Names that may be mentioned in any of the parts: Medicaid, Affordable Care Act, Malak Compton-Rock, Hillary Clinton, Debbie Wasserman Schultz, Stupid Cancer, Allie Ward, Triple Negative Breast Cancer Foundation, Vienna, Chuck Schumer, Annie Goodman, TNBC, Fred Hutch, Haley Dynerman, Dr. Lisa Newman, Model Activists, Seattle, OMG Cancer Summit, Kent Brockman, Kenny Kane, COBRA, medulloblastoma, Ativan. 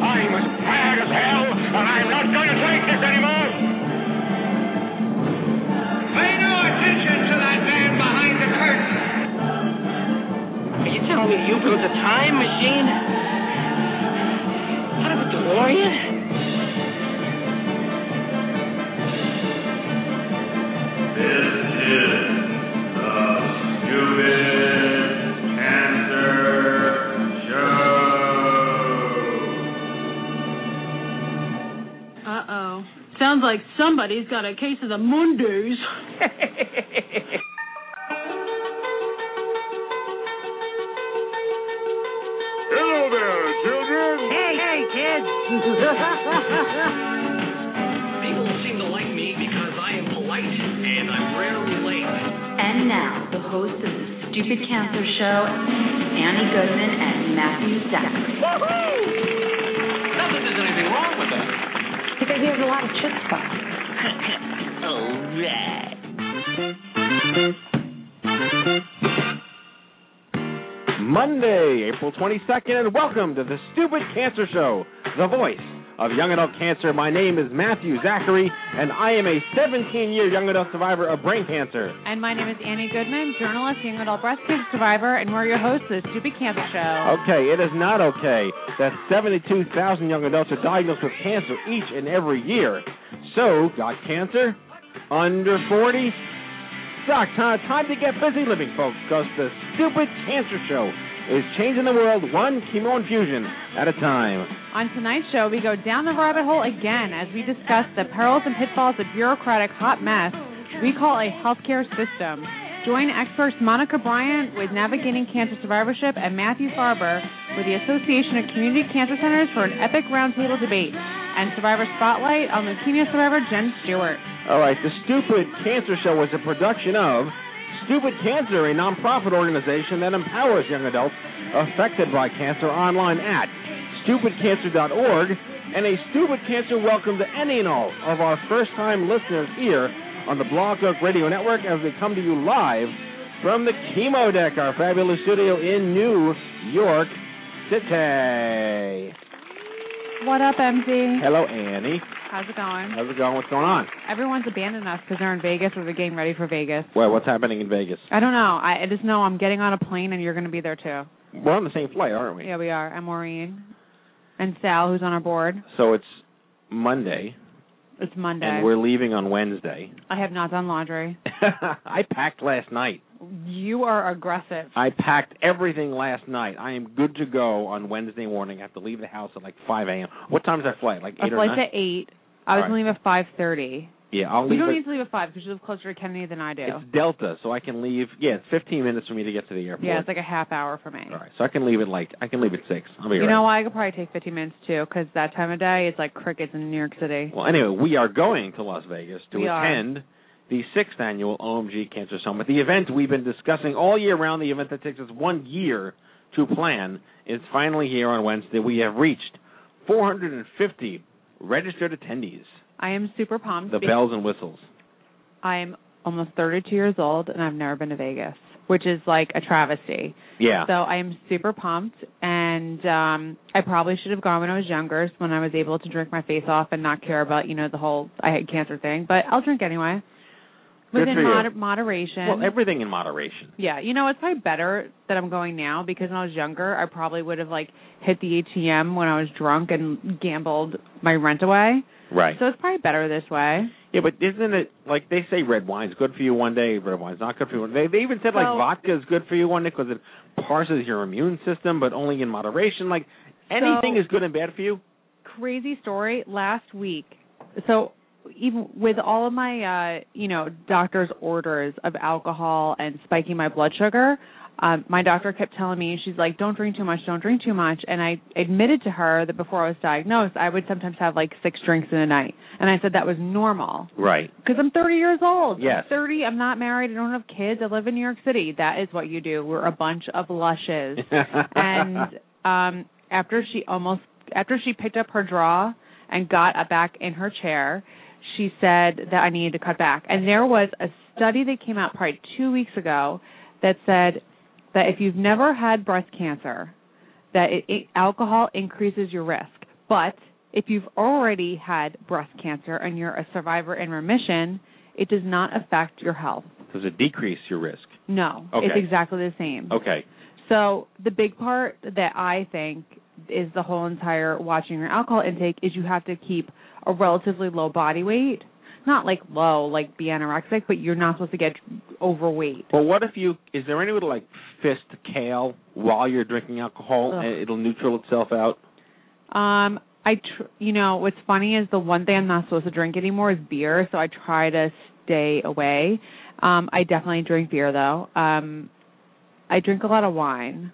I'm as tired as hell, and I'm not going to take this anymore. Pay no attention to that man behind the curtain. Are you telling me you built a time machine out of a DeLorean? This is the Stupid Cancer Show. Uh-oh. Sounds like somebody's got a case of the Mondays. Hello there, children. Hey, kids. People seem to like me because I am polite and I'm rarely late. And now, the hosts of the Stupid Cancer Show, Annie Goodman and Matthew Zachary. Woohoo! Not that there's anything wrong with that. Because he has a lot of chutzpah. All right. Monday, April 22nd, and welcome to the Stupid Cancer Show, the voice of young adult cancer. My name is Matthew Zachary, and I am a 17-year young adult survivor of brain cancer. And my name is Annie Goodman, journalist, young adult breast cancer survivor, and we're your hosts of the Stupid Cancer Show. Okay, it is not okay that 72,000 young adults are diagnosed with cancer each and every year. So, got cancer? Under 40? Sucks, huh? Time to get busy living, folks, because the Stupid Cancer Show is changing the world one chemo infusion at a time. On tonight's show, we go down the rabbit hole again as we discuss the perils and pitfalls of bureaucratic hot mess we call a healthcare system. Join experts Monica Bryant with Navigating Cancer Survivorship and Matthew Farber with the Association of Community Cancer Centers for an epic roundtable debate and Survivor Spotlight on leukemia survivor Jen Stewart. All right, the Stupid Cancer Show is a production of Stupid Cancer, a nonprofit organization that empowers young adults affected by cancer online at stupidcancer.org, and a Stupid Cancer welcome to any and all of our first-time listeners here on the Blog Talk Radio Network as we come to you live from the Chemo Deck, our fabulous studio in New York City. What up, MZ? Hello, Annie. How's it going? How's it going? What's going on? Everyone's abandoned us because they're in Vegas. We're getting ready for Vegas. Well, what's happening in Vegas? I don't know. I just know I'm getting on a plane and you're going to be there too. We're on the same flight, aren't we? Yeah, we are. I'm Maureen. And Sal, who's on our board. So it's Monday. It's Monday. And we're leaving on Wednesday. I have not done laundry. I packed last night. You are aggressive. I packed everything last night. I am good to go on Wednesday morning. I have to leave the house at like 5 a.m. What time is our flight? Like 8 or 9? Our flight's at 8. I was going to leave at 5:30. Yeah, I'll leave. You don't need to leave at 5 because you live closer to Kennedy than I do. It's Delta, so I can leave. Yeah, it's 15 minutes for me to get to the airport. Yeah, it's like a half hour for me. All right, so I can leave at 6. I'll be You know what? I could probably take 15 minutes too because that time of day it's like crickets in New York City. Well, anyway, we are going to Las Vegas to attend the 6th annual OMG Cancer Summit, the event we've been discussing all year round, the event that takes us 1 year to plan, is finally here on Wednesday. We have reached 450 registered attendees. I am super pumped. The bells and whistles. I'm almost 32 years old, and I've never been to Vegas, which is like a travesty. Yeah. So I am super pumped, and I probably should have gone when I was younger, when I was able to drink my face off and not care about, the whole I had cancer thing. But I'll drink anyway. Within moderation. Well, everything in moderation. Yeah. It's probably better that I'm going now because when I was younger, I probably would have, hit the ATM when I was drunk and gambled my rent away. Right. So it's probably better this way. Yeah, but isn't it, they say red wine's good for you one day, red wine's not good for you one day. They even said, vodka's good for you one day because it parses your immune system, but only in moderation. Anything is good and bad for you. Crazy story. Last week, so... Even with all of my, doctor's orders of alcohol and spiking my blood sugar, my doctor kept telling me, she's like, don't drink too much. And I admitted to her that before I was diagnosed, I would sometimes have like 6 drinks in a night. And I said that was normal. Right. Because I'm 30 years old. Yes. I'm 30. I'm not married. I don't have kids. I live in New York City. That is what you do. We're a bunch of lushes. And after she picked up her draw and got back in her chair, she said that I needed to cut back. And there was a study that came out probably 2 weeks ago that said that if you've never had breast cancer, that alcohol increases your risk. But if you've already had breast cancer and you're a survivor in remission, it does not affect your health. Does it decrease your risk? No. Okay. It's exactly the same. Okay. So the big part that I think is the whole entire watching your alcohol intake is you have to keep a relatively low body weight. Not like low, like be anorexic, but you're not supposed to get overweight. Well, what if you, is there any way to like fist kale while you're drinking alcohol? Ugh. And it'll neutral itself out? You know, what's funny is the one thing I'm not supposed to drink anymore is beer, so I try to stay away. I definitely drink beer, though. I drink a lot of wine.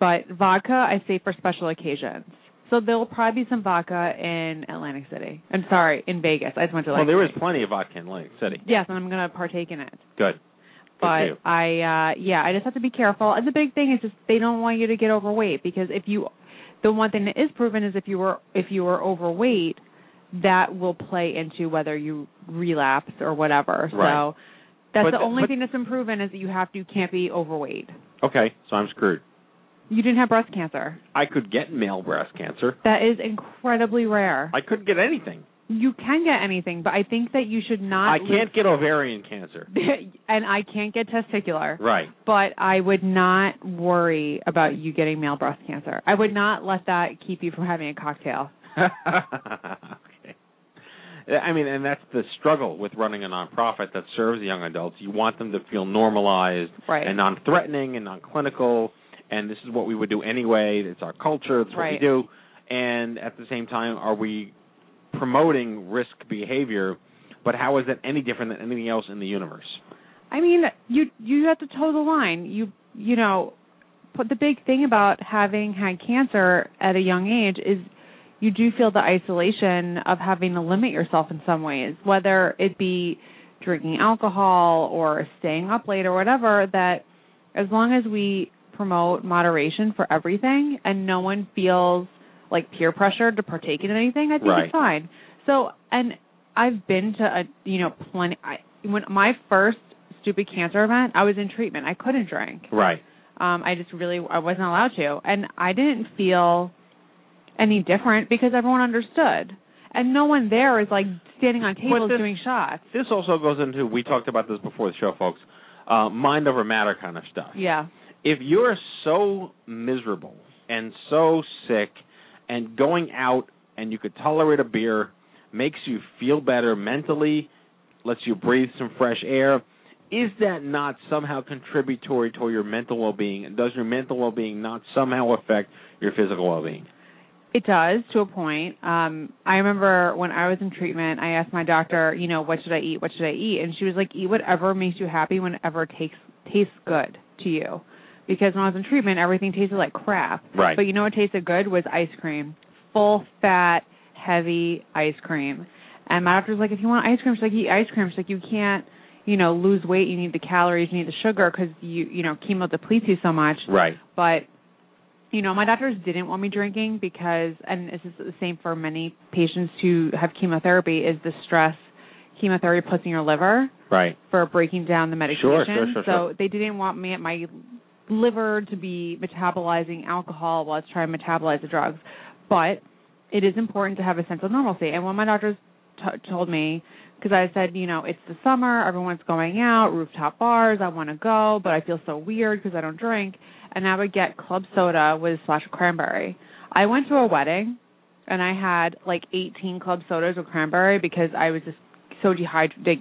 But vodka I save for special occasions. So there will probably be some vodka in Atlantic City. I'm sorry, in Vegas. I just went to Atlantic City. Well, there is plenty of vodka in Atlantic City. Yes, and I'm going to partake in it. Good. But I just have to be careful. And the big thing is just they don't want you to get overweight because the one thing that is proven is if you were overweight, that will play into whether you relapse or whatever. Right. So that's the only thing that's been proven is that you can't be overweight. Okay, so I'm screwed. You didn't have breast cancer. I could get male breast cancer. That is incredibly rare. I couldn't get anything. You can get anything, but I think that you should not. I can't get ovarian cancer. And I can't get testicular. Right. But I would not worry about you getting male breast cancer. I would not let that keep you from having a cocktail. Okay. I mean, and that's the struggle with running a nonprofit that serves young adults. You want them to feel normalized, right, and non-threatening and non-clinical. And this is what we would do anyway. It's our culture. It's what we do. And at the same time, are we promoting risk behavior? But how is that any different than anything else in the universe? I mean, you have to toe the line. You know, but the big thing about having had cancer at a young age is you do feel the isolation of having to limit yourself in some ways, whether it be drinking alcohol or staying up late or whatever, that as long as we promote moderation for everything and no one feels like peer pressure to partake in anything, I think it's fine. So, and I've been to plenty. When my first Stupid Cancer event, I was in treatment. I couldn't drink. Right. I wasn't allowed to. And I didn't feel any different because everyone understood. And no one there is like standing on tables doing shots. This also goes into, we talked about this before the show, folks, mind over matter kind of stuff. Yeah. If you're so miserable and so sick and going out and you could tolerate a beer makes you feel better mentally, lets you breathe some fresh air, is that not somehow contributory to your mental well-being? And does your mental well-being not somehow affect your physical well-being? It does, to a point. I remember when I was in treatment, I asked my doctor, what should I eat? And she was like, eat whatever makes you happy, whenever tastes good to you. Because when I was in treatment, everything tasted like crap. Right. But you know what tasted good was ice cream, full-fat, heavy ice cream. And my doctor was like, if you want ice cream, she's like, eat ice cream. She's like, you can't, lose weight. You need the calories. You need the sugar because, chemo depletes you so much. Right. But, my doctors didn't want me drinking because, and this is the same for many patients who have chemotherapy, is the stress chemotherapy puts in your liver. Right. For breaking down the medication. Sure. So they didn't want me at my liver to be metabolizing alcohol while it's trying to metabolize the drugs. But it is important to have a sense of normalcy. And when my doctors told me, because I said, it's the summer, everyone's going out, rooftop bars, I want to go, but I feel so weird because I don't drink. And I would get club soda with a splash of cranberry. I went to a wedding, and I had like 18 club sodas with cranberry because I was just so dehydrated,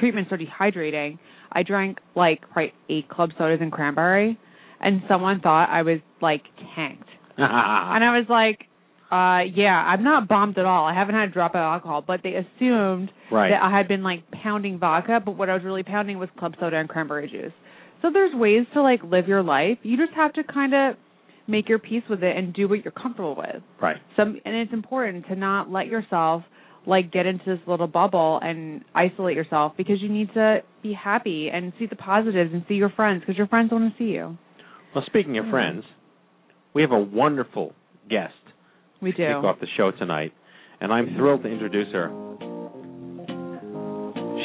treatment so dehydrating. I drank like probably 8 club sodas and cranberry, and someone thought I was like tanked. And I was like, I'm not bombed at all. I haven't had a drop of alcohol, but they assumed that I had been like pounding vodka, but what I was really pounding was club soda and cranberry juice. So there's ways to, like, live your life. You just have to kind of make your peace with it and do what you're comfortable with. Right. And it's important to not let yourself, like, get into this little bubble and isolate yourself, because you need to be happy and see the positives and see your friends, because your friends want to see you. Well, speaking of friends, we have a wonderful guest. We do. To kick off the show tonight, and I'm thrilled to introduce her.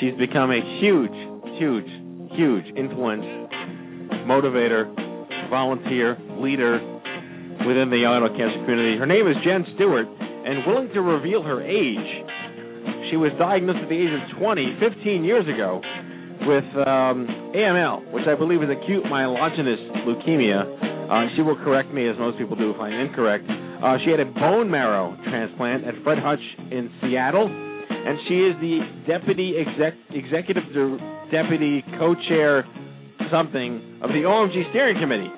She's become a huge influence, motivator, volunteer, leader within the auto cancer community. Her name is Jen Stewart, and willing to reveal her age, she was diagnosed at the age of 20, 15 years ago, with AML, which I believe is acute myelogenous leukemia. She will correct me, as most people do if I'm incorrect. She had a bone marrow transplant at Fred Hutch in Seattle, and she is the deputy co-chair something of the OMG steering committee.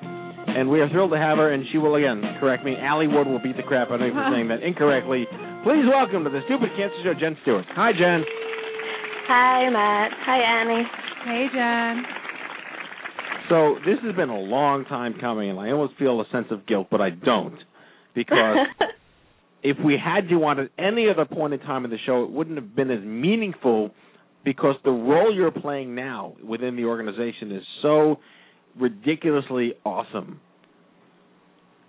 And we are thrilled to have her, and she will, again, correct me. Allie Wood will beat the crap out of me for saying that incorrectly. Please welcome to the Stupid Cancer Show, Jen Stewart. Hi, Jen. Hi, Matt. Hi, Annie. Hey, Jen. So this has been a long time coming, and I almost feel a sense of guilt, but I don't. Because if we had you on at any other point in time in the show, it wouldn't have been as meaningful, because the role you're playing now within the organization is so ridiculously awesome.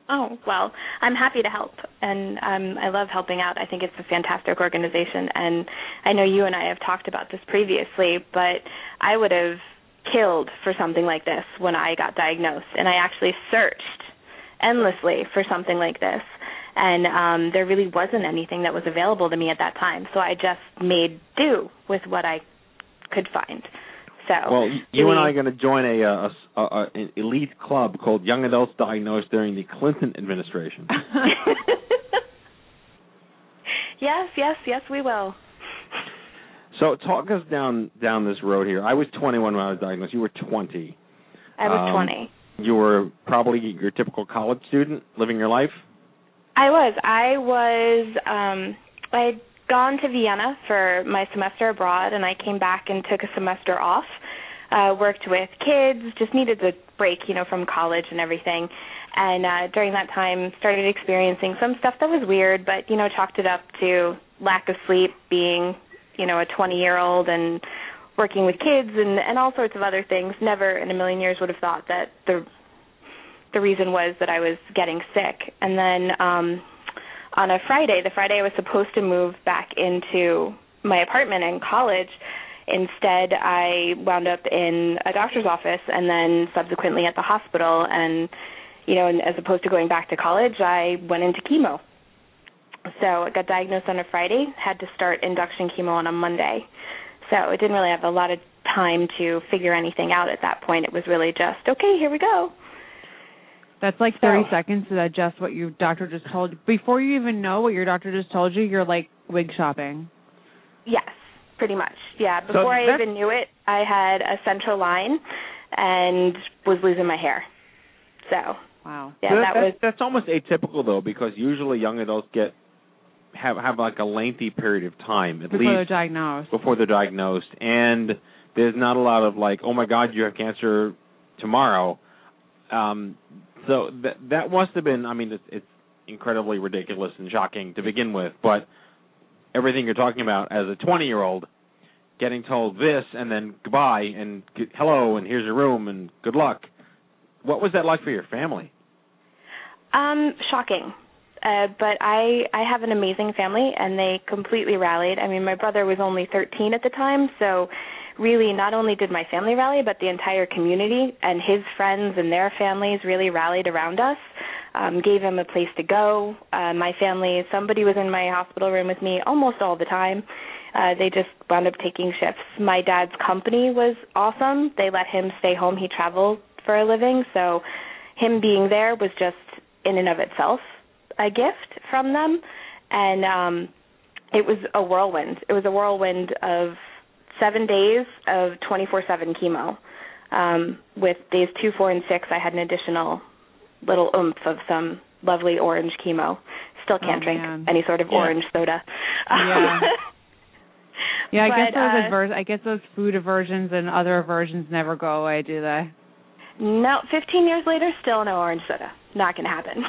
Oh, well, I'm happy to help, and I love helping out. I think it's a fantastic organization, and I know you and I have talked about this previously, but I would have killed for something like this when I got diagnosed, and I actually searched endlessly for something like this, and there really wasn't anything that was available to me at that time, so I just made do with what I could find. So, well, you and I are going to join an elite club called Young Adults Diagnosed during the Clinton administration. Yes, we will. So talk us down this road here. I was 21 when I was diagnosed. You were 20. I was 20. You were probably your typical college student living your life? I had gone to Vienna for my semester abroad, and I came back and took a semester off, worked with kids, just needed the break, from college and everything. And during that time, started experiencing some stuff that was weird, but, chalked it up to lack of sleep, being, a 20-year-old and working with kids and all sorts of other things. Never in a million years would have thought that the reason was that I was getting sick. And then on a Friday, the Friday I was supposed to move back into my apartment in college, instead I wound up in a doctor's office and then subsequently at the hospital. And, as opposed to going back to college, I went into chemo. So I got diagnosed on a Friday, had to start induction chemo on a Monday. So it didn't really have a lot of time to figure anything out at that point. It was really just, okay, here we go. That's like 30 seconds to digest what your doctor just told you. Before you even know what your doctor just told you, you're like wig shopping. Yes, pretty much. Yeah, I even knew it, I had a central line and was losing my hair. So, wow. Yeah, so that's almost atypical though, because usually young adults have like a lengthy period of time at least before they're diagnosed. And there's not a lot of like, oh my God, you have cancer tomorrow. So that must have been, it's incredibly ridiculous and shocking to begin with, but everything you're talking about as a 20-year-old, getting told this and then goodbye and hello and here's your room and good luck. What was that like for your family? Shocking. But I have an amazing family, and they completely rallied. My brother was only 13 at the time, so really not only did my family rally, but the entire community and his friends and their families really rallied around us, gave him a place to go. My family, somebody was in my hospital room with me almost all the time. They just wound up taking shifts. My dad's company was awesome. They let him stay home. He traveled for a living, so him being there was just in and of itself a gift from them. And it was a whirlwind. It was a whirlwind of 7 days of 24/7 chemo. With days 2, 4, and 6, I had an additional little oomph of some lovely orange chemo. Still can't drink any sort of orange soda. Yeah, I guess those food aversions and other aversions never go away, do they? No, 15 years later, still no orange soda. Not going to happen.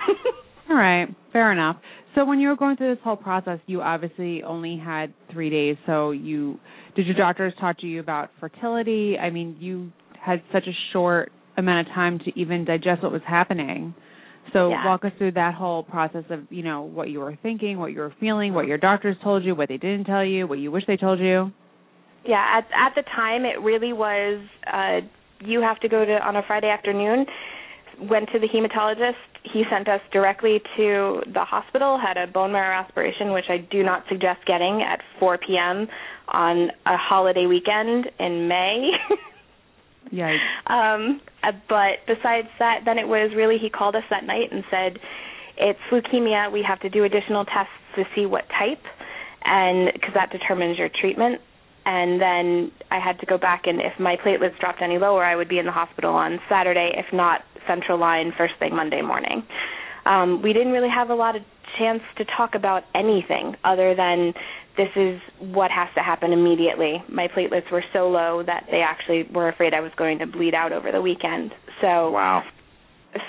All right, fair enough. So when you were going through this whole process, you obviously only had 3 days. So did your doctors talk to you about fertility? I mean, you had such a short amount of time to even digest what was happening. So walk us through that whole process of, you know, what you were thinking, what you were feeling, what your doctors told you, what they didn't tell you, what you wish they told you. Yeah, at the time it really was you have to go to, on a Friday afternoon, went to the hematologist. He sent us directly to the hospital, had a bone marrow aspiration, which I do not suggest getting at 4 p.m. on a holiday weekend in May. Yikes. But besides that, then it was really he called us that night and said, it's leukemia. We have to do additional tests to see what type, and because that determines your treatment. And then I had to go back, and if my platelets dropped any lower, I would be in the hospital on Saturday, if not central line first thing Monday morning. We didn't really have a lot of chance to talk about anything other than this is what has to happen immediately. My platelets were so low that they actually were afraid I was going to bleed out over the weekend. So wow.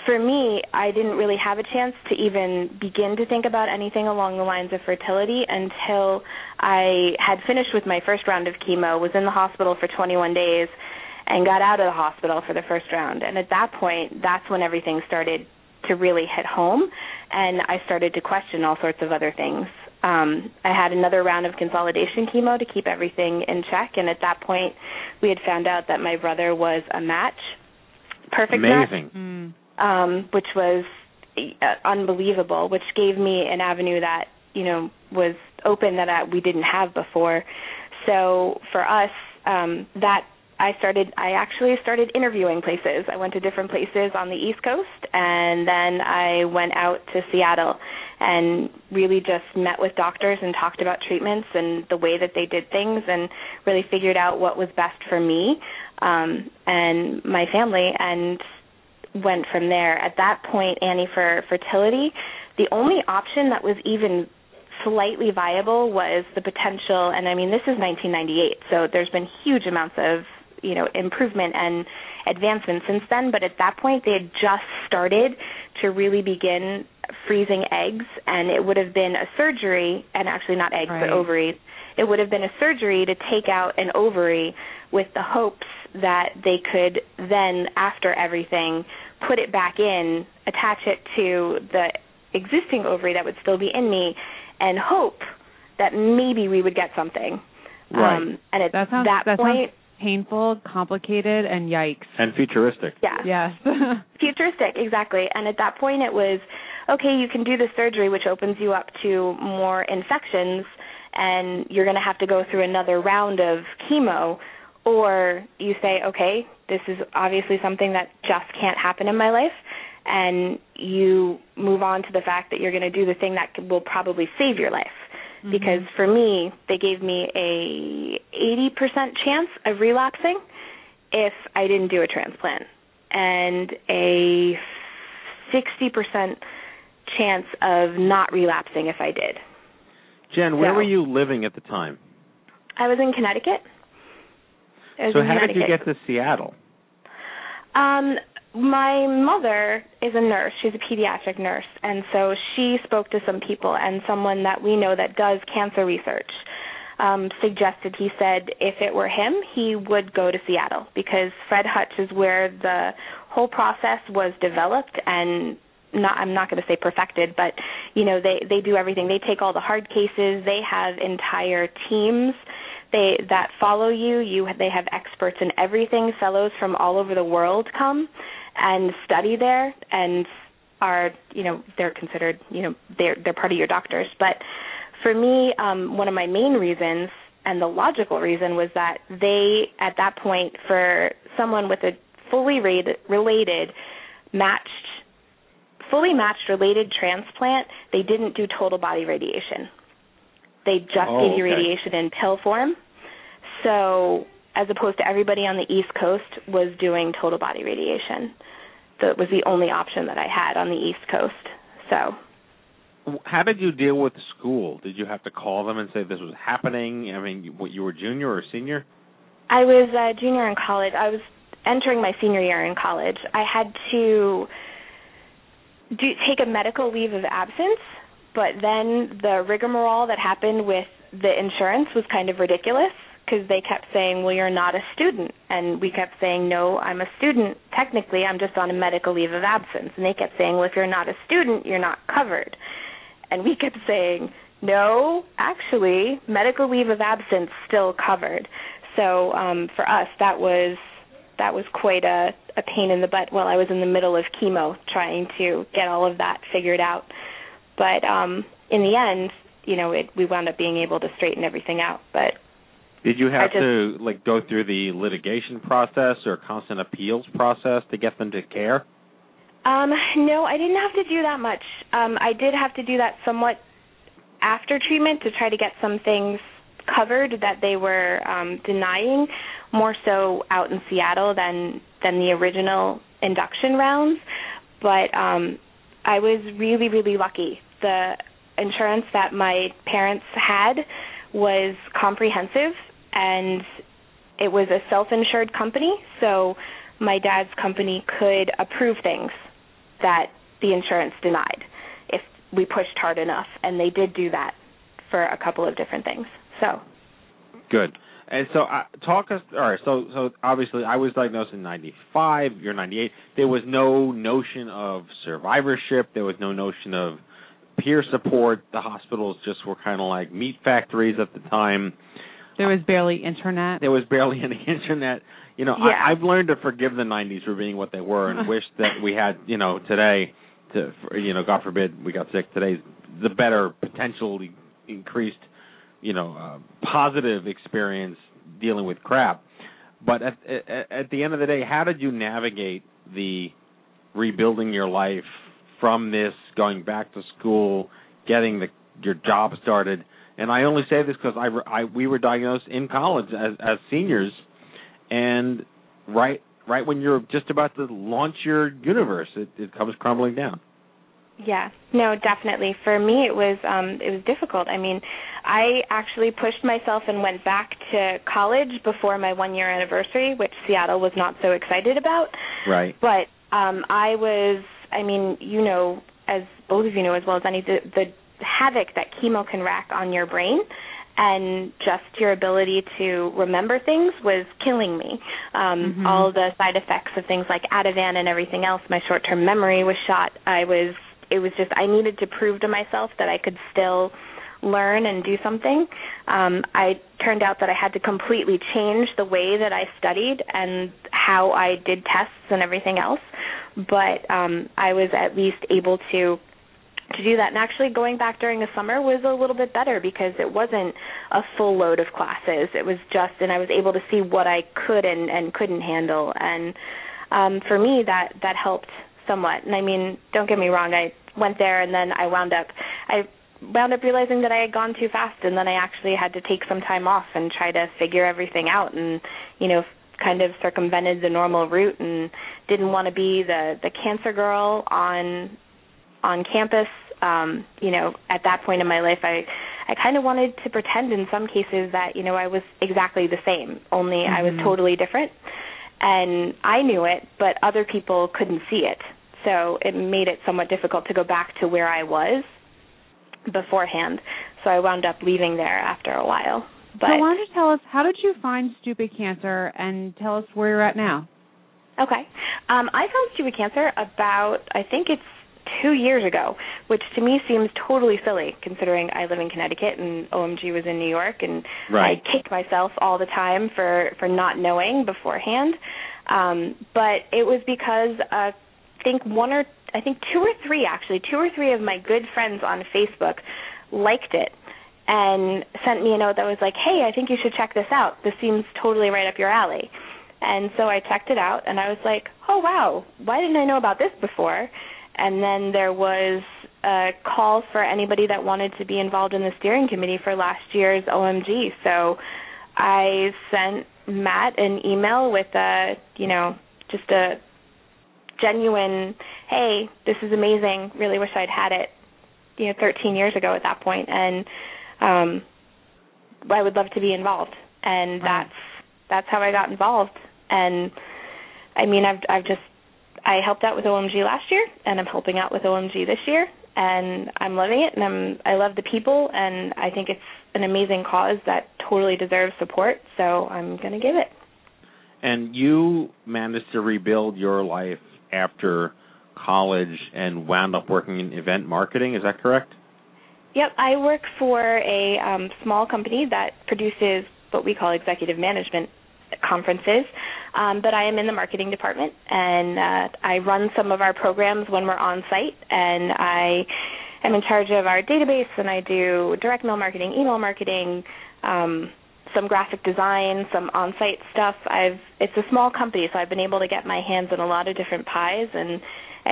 For me, I didn't really have a chance to even begin to think about anything along the lines of fertility until I had finished with my first round of chemo, was in the hospital for 21 days, and got out of the hospital for the first round. And at that point, that's when everything started to really hit home, and I started to question all sorts of other things. I had another round of consolidation chemo to keep everything in check, and at that point, we had found out that my brother was a match. Perfect match. Amazing. Mm. Which was unbelievable, which gave me an avenue that, you know, was open that we didn't have before. So for us, I actually started interviewing places. I went to different places on the East Coast, and then I went out to Seattle and really just met with doctors and talked about treatments and the way that they did things and really figured out what was best for me and my family, and went from there. At that point, Annie, for fertility, the only option that was even slightly viable was the potential, and I mean, this is 1998, so there's been huge amounts of, you know, improvement and advancement since then, but at that point, they had just started to really begin freezing eggs, and it would have been a surgery, and actually not eggs, right, but ovaries. It would have been a surgery to take out an ovary with the hopes that they could then, after everything, put it back in, attach it to the existing ovary that would still be in me, and hope that maybe we would get something. Right. And at that point, painful, complicated, and yikes. And futuristic. Yeah. Yes. Futuristic, exactly. And at that point, it was, okay, you can do the surgery, which opens you up to more infections, and you're going to have to go through another round of chemo. Or you say, okay, this is obviously something that just can't happen in my life, and you move on to the fact that you're going to do the thing that will probably save your life. Mm-hmm. Because for me, they gave me a 80% chance of relapsing if I didn't do a transplant, and a 60% chance of not relapsing if I did. Jen, where were you living at the time? I was in Connecticut. So how did you get to Seattle? My mother is a nurse. She's a pediatric nurse, and so she spoke to some people, and someone that we know that does cancer research suggested, he said, if it were him, he would go to Seattle because Fred Hutch is where the whole process was developed and I'm not going to say perfected, but, you know, they do everything. They take all the hard cases. They have entire teams that follow you. They have experts in everything. Fellows from all over the world come and study there, and are, you know, they're considered, you know, they're part of your doctors. But for me, one of my main reasons, and the logical reason, was that they, at that point, for someone with a fully matched related transplant, they didn't do total body radiation. They just gave you radiation in pill form. So as opposed to everybody on the East Coast was doing total body radiation. That was the only option that I had on the East Coast. So how did you deal with the school? Did you have to call them and say this was happening? I mean, you were junior or senior? I was a junior in college. I was entering my senior year in college, I had to take a medical leave of absence, but then the rigmarole that happened with the insurance was kind of ridiculous because they kept saying, well, you're not a student. And we kept saying, no, I'm a student. Technically, I'm just on a medical leave of absence. And they kept saying, well, if you're not a student, you're not covered. And we kept saying, no, actually, medical leave of absence still covered. So for us, that was quite a pain in the butt while I was in the middle of chemo trying to get all of that figured out. But in the end, you know, we wound up being able to straighten everything out. But did you have to like go through the litigation process or constant appeals process to get them to care? No, I didn't have to do that much. I did have to do that somewhat after treatment to try to get some things covered that they were denying, more so out in Seattle than the original induction rounds. But I was really, really lucky. The insurance that my parents had was comprehensive, and it was a self-insured company, so my dad's company could approve things that the insurance denied if we pushed hard enough, and they did do that for a couple of different things. So good. And so all right, so obviously I was diagnosed in 95, you're 98. There was no notion of survivorship. There was no notion of peer support. The hospitals just were kind of like meat factories at the time. There was barely internet. There was barely any internet. You know, yeah. I've learned to forgive the 90s for being what they were and wish that we had, you know, today, God forbid we got sick today, the better potentially increased, you know, positive experience dealing with crap. But at the end of the day, how did you navigate the rebuilding your life from this, going back to school, getting your job started? And I only say this because we were diagnosed in college as seniors, and right when you're just about to launch your universe, it comes crumbling down. Yeah, no, definitely. For me, it was difficult. I mean, I actually pushed myself and went back to college before my one-year anniversary, which Seattle was not so excited about. Right. But you know, as both of you know as well as any, the havoc that chemo can wreak on your brain and just your ability to remember things was killing me. All the side effects of things like Ativan and everything else, my short-term memory was shot. It was just I needed to prove to myself that I could still learn and do something. I turned out that I had to completely change the way that I studied and how I did tests and everything else. But I was at least able to do that. And actually going back during the summer was a little bit better because it wasn't a full load of classes. It was and I was able to see what I could and couldn't handle. And for me, that helped somewhat. And I mean, don't get me wrong, I went there and then I wound up realizing that I had gone too fast, and then I actually had to take some time off and try to figure everything out, and, you know, kind of circumvented the normal route and didn't want to be the cancer girl on campus. You know, at that point in my life, I kind of wanted to pretend in some cases that, you know, I was exactly the same, only I was totally different. And I knew it, but other people couldn't see it. So it made it somewhat difficult to go back to where I was beforehand. So I wound up leaving there after a while. But I wanted to tell us, how did you find Stupid Cancer, and tell us where you're at now? Okay. I found Stupid Cancer about, I think it's 2 years ago, which to me seems totally silly considering I live in Connecticut and OMG was in New York, and right. I kick myself all the time for not knowing beforehand. But it was because two or three of my good friends on Facebook liked it and sent me a note that was like, hey, I think you should check this out. This seems totally right up your alley. And so I checked it out, and I was like, oh, wow, why didn't I know about this before? And then there was a call for anybody that wanted to be involved in the steering committee for last year's OMG. So I sent Matt an email with a genuine, hey, this is amazing. Really wish I'd had it, 13 years ago at that point. And I would love to be involved. And that's how I got involved. And I mean, I helped out with OMG last year, and I'm helping out with OMG this year, and I'm loving it, and I love the people, and I think it's an amazing cause that totally deserves support, so I'm going to give it. And you managed to rebuild your life after college and wound up working in event marketing, is that correct? Yep, I work for a small company that produces what we call executive management conferences, but I am in the marketing department, and I run some of our programs when we're on site, and I am in charge of our database, and I do direct mail marketing, email marketing, some graphic design, some on-site stuff. It's a small company, so I've been able to get my hands in a lot of different pies and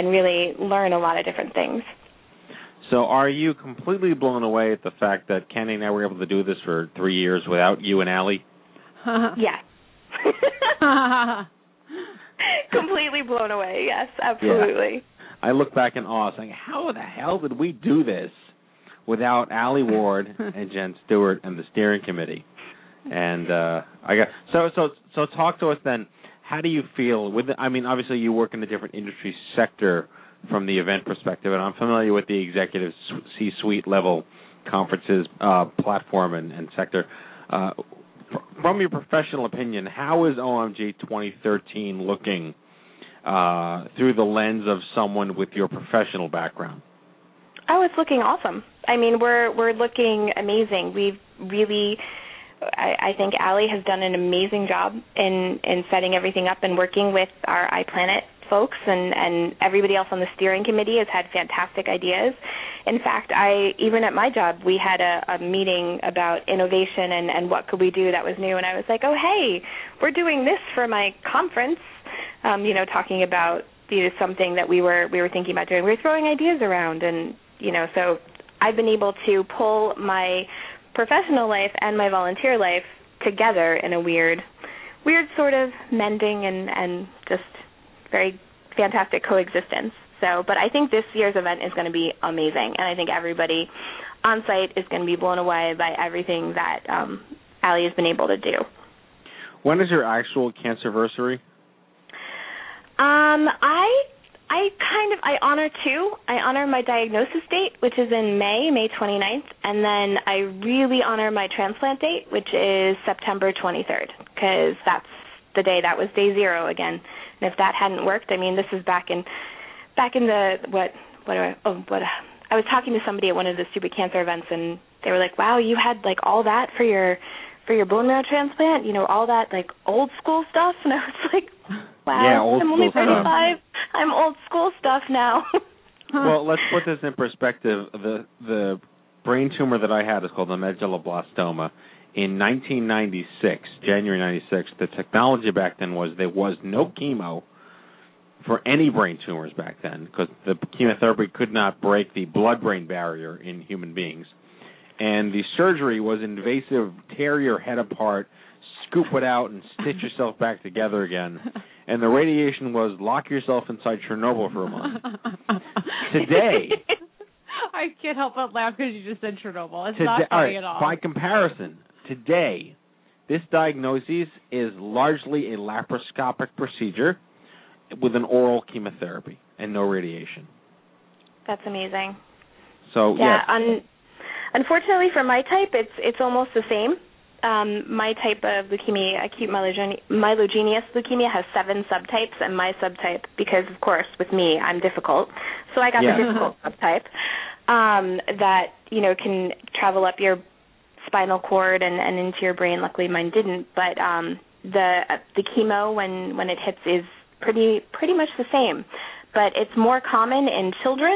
really learn a lot of different things. So are you completely blown away at the fact that Kenny and I were able to do this for 3 years without you and Allie? Yes. Completely blown away, yes, absolutely. Yeah. I look back in awe saying, how the hell did we do this without Allie Ward and Jen Stewart and the steering committee? And so talk to us then. How do you feel with? I mean, obviously you work in a different industry sector from the event perspective, and I'm familiar with the executive C-suite level conferences platform and sector. From your professional opinion, how is OMG 2013 looking through the lens of someone with your professional background? Oh, it's looking awesome. I mean, we're looking amazing. We've really. I think Allie has done an amazing job in setting everything up and working with our iPlanet folks, and everybody else on the steering committee has had fantastic ideas. In fact, even at my job, we had a meeting about innovation and what could we do that was new, and I was like, oh, hey, we're doing this for my conference, talking about something that we were thinking about doing. We were throwing ideas around, and, so I've been able to pull my professional life and my volunteer life together in a weird sort of mending and just very fantastic coexistence. So, but I think this year's event is going to be amazing, and I think everybody on site is going to be blown away by everything that Allie has been able to do. When is your actual Cancerversary? I honor two. I honor my diagnosis date, which is in May 29th, and then I really honor my transplant date, which is September 23rd, because that's the day that was day zero again. And if that hadn't worked, I mean, this is back in the I was talking to somebody at one of the Stupid Cancer events, and they were like, "Wow, you had like all that for your bone marrow transplant, all that like old school stuff," and I was like, "Wow, yeah, I'm only 35. I'm old school stuff now." Well, let's put this in perspective. The brain tumor that I had is called the medulloblastoma. In 1996, January 96, the technology back then was there was no chemo for any brain tumors back then because the chemotherapy could not break the blood-brain barrier in human beings. And the surgery was invasive, tear your head apart, scoop it out, and stitch yourself back together again. And the radiation was lock yourself inside Chernobyl for a month. Today. I can't help but laugh because you just said Chernobyl. It's not funny at all. By comparison, today, this diagnosis is largely a laparoscopic procedure with an oral chemotherapy and no radiation. That's amazing. So, yeah. Unfortunately for my type, it's almost the same. My type of leukemia, acute myelogenous leukemia, has 7 subtypes, and my subtype, because, of course, with me, I'm difficult, so I got the difficult subtype that, can travel up your spinal cord and into your brain. Luckily, mine didn't, but the chemo, when it hits, is pretty much the same, but it's more common in children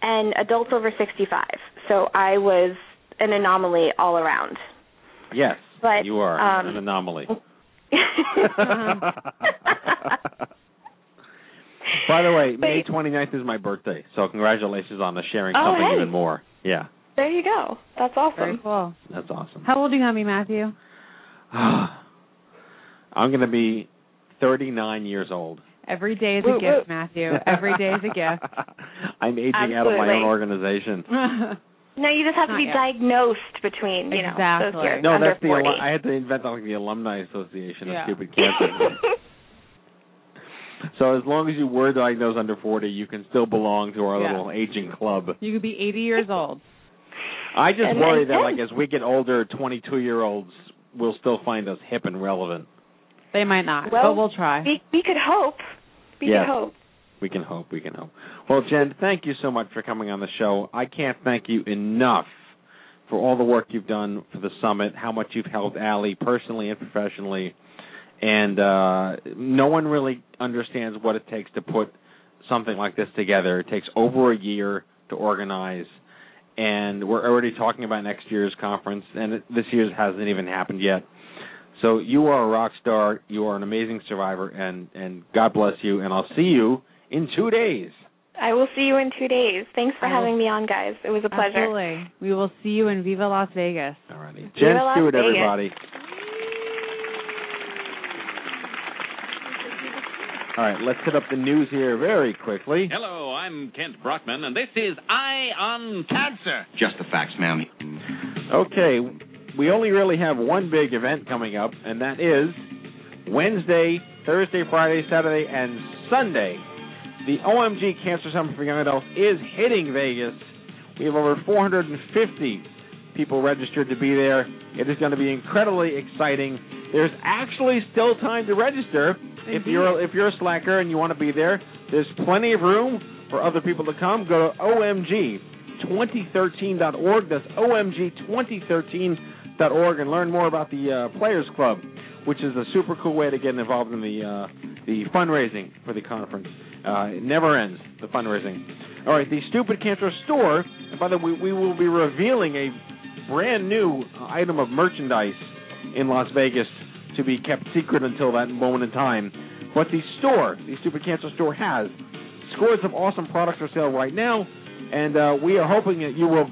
and adults over 65, so I was an anomaly all around. Yes, but, you are an anomaly. By the way, May 29th is my birthday, so congratulations on the sharing something even more. Yeah. There you go. That's awesome. Very cool. That's awesome. How old are you going to be, Matthew? I'm going to be 39 years old. Every day is a gift, Matthew. Every day is a gift. I'm aging out of my own organization. No, you just have to be diagnosed between, exactly. Those years. No, under 40. I had to invent the Alumni Association of Stupid Cancer. So as long as you were diagnosed under 40, you can still belong to our little aging club. You could be 80 years old. I just worry that, like, as we get older, 22-year-olds will still find us hip and relevant. They might not, but we'll try. We could hope. We could hope. We can hope. Well, Jen, thank you so much for coming on the show. I can't thank you enough for all the work you've done for the summit, how much you've helped Allie personally and professionally. And no one really understands what it takes to put something like this together. It takes over a year to organize. And we're already talking about next year's conference, and this year's hasn't even happened yet. So you are a rock star. You are an amazing survivor, and God bless you. And I'll see you in 2 days. I will see you in 2 days. Thanks for having me on, guys. It was a pleasure. Absolutely. We will see you in Viva Las Vegas. All righty. Jen Stewart, everybody. All right, let's hit up the news here very quickly. Hello, I'm Kent Brockman, and this is Eye on Cancer. Just the facts, ma'am. Okay, we only really have one big event coming up, and that is Wednesday, Thursday, Friday, Saturday, and Sunday. The OMG Cancer Summit for Young Adults is hitting Vegas. We have over 450 people registered to be there. It is going to be incredibly exciting. There's actually still time to register. Indeed. If you're a slacker and you want to be there, there's plenty of room for other people to come. Go to OMG2013.org. That's OMG2013.org, and learn more about the Players Club, which is a super cool way to get involved in the fundraising for the conference. It never ends, the fundraising. All right, the Stupid Cancer store. And by the way, we will be revealing a brand new item of merchandise in Las Vegas, to be kept secret until that moment in time. But the store, the Stupid Cancer store, has scores of awesome products for sale right now, and we are hoping that you will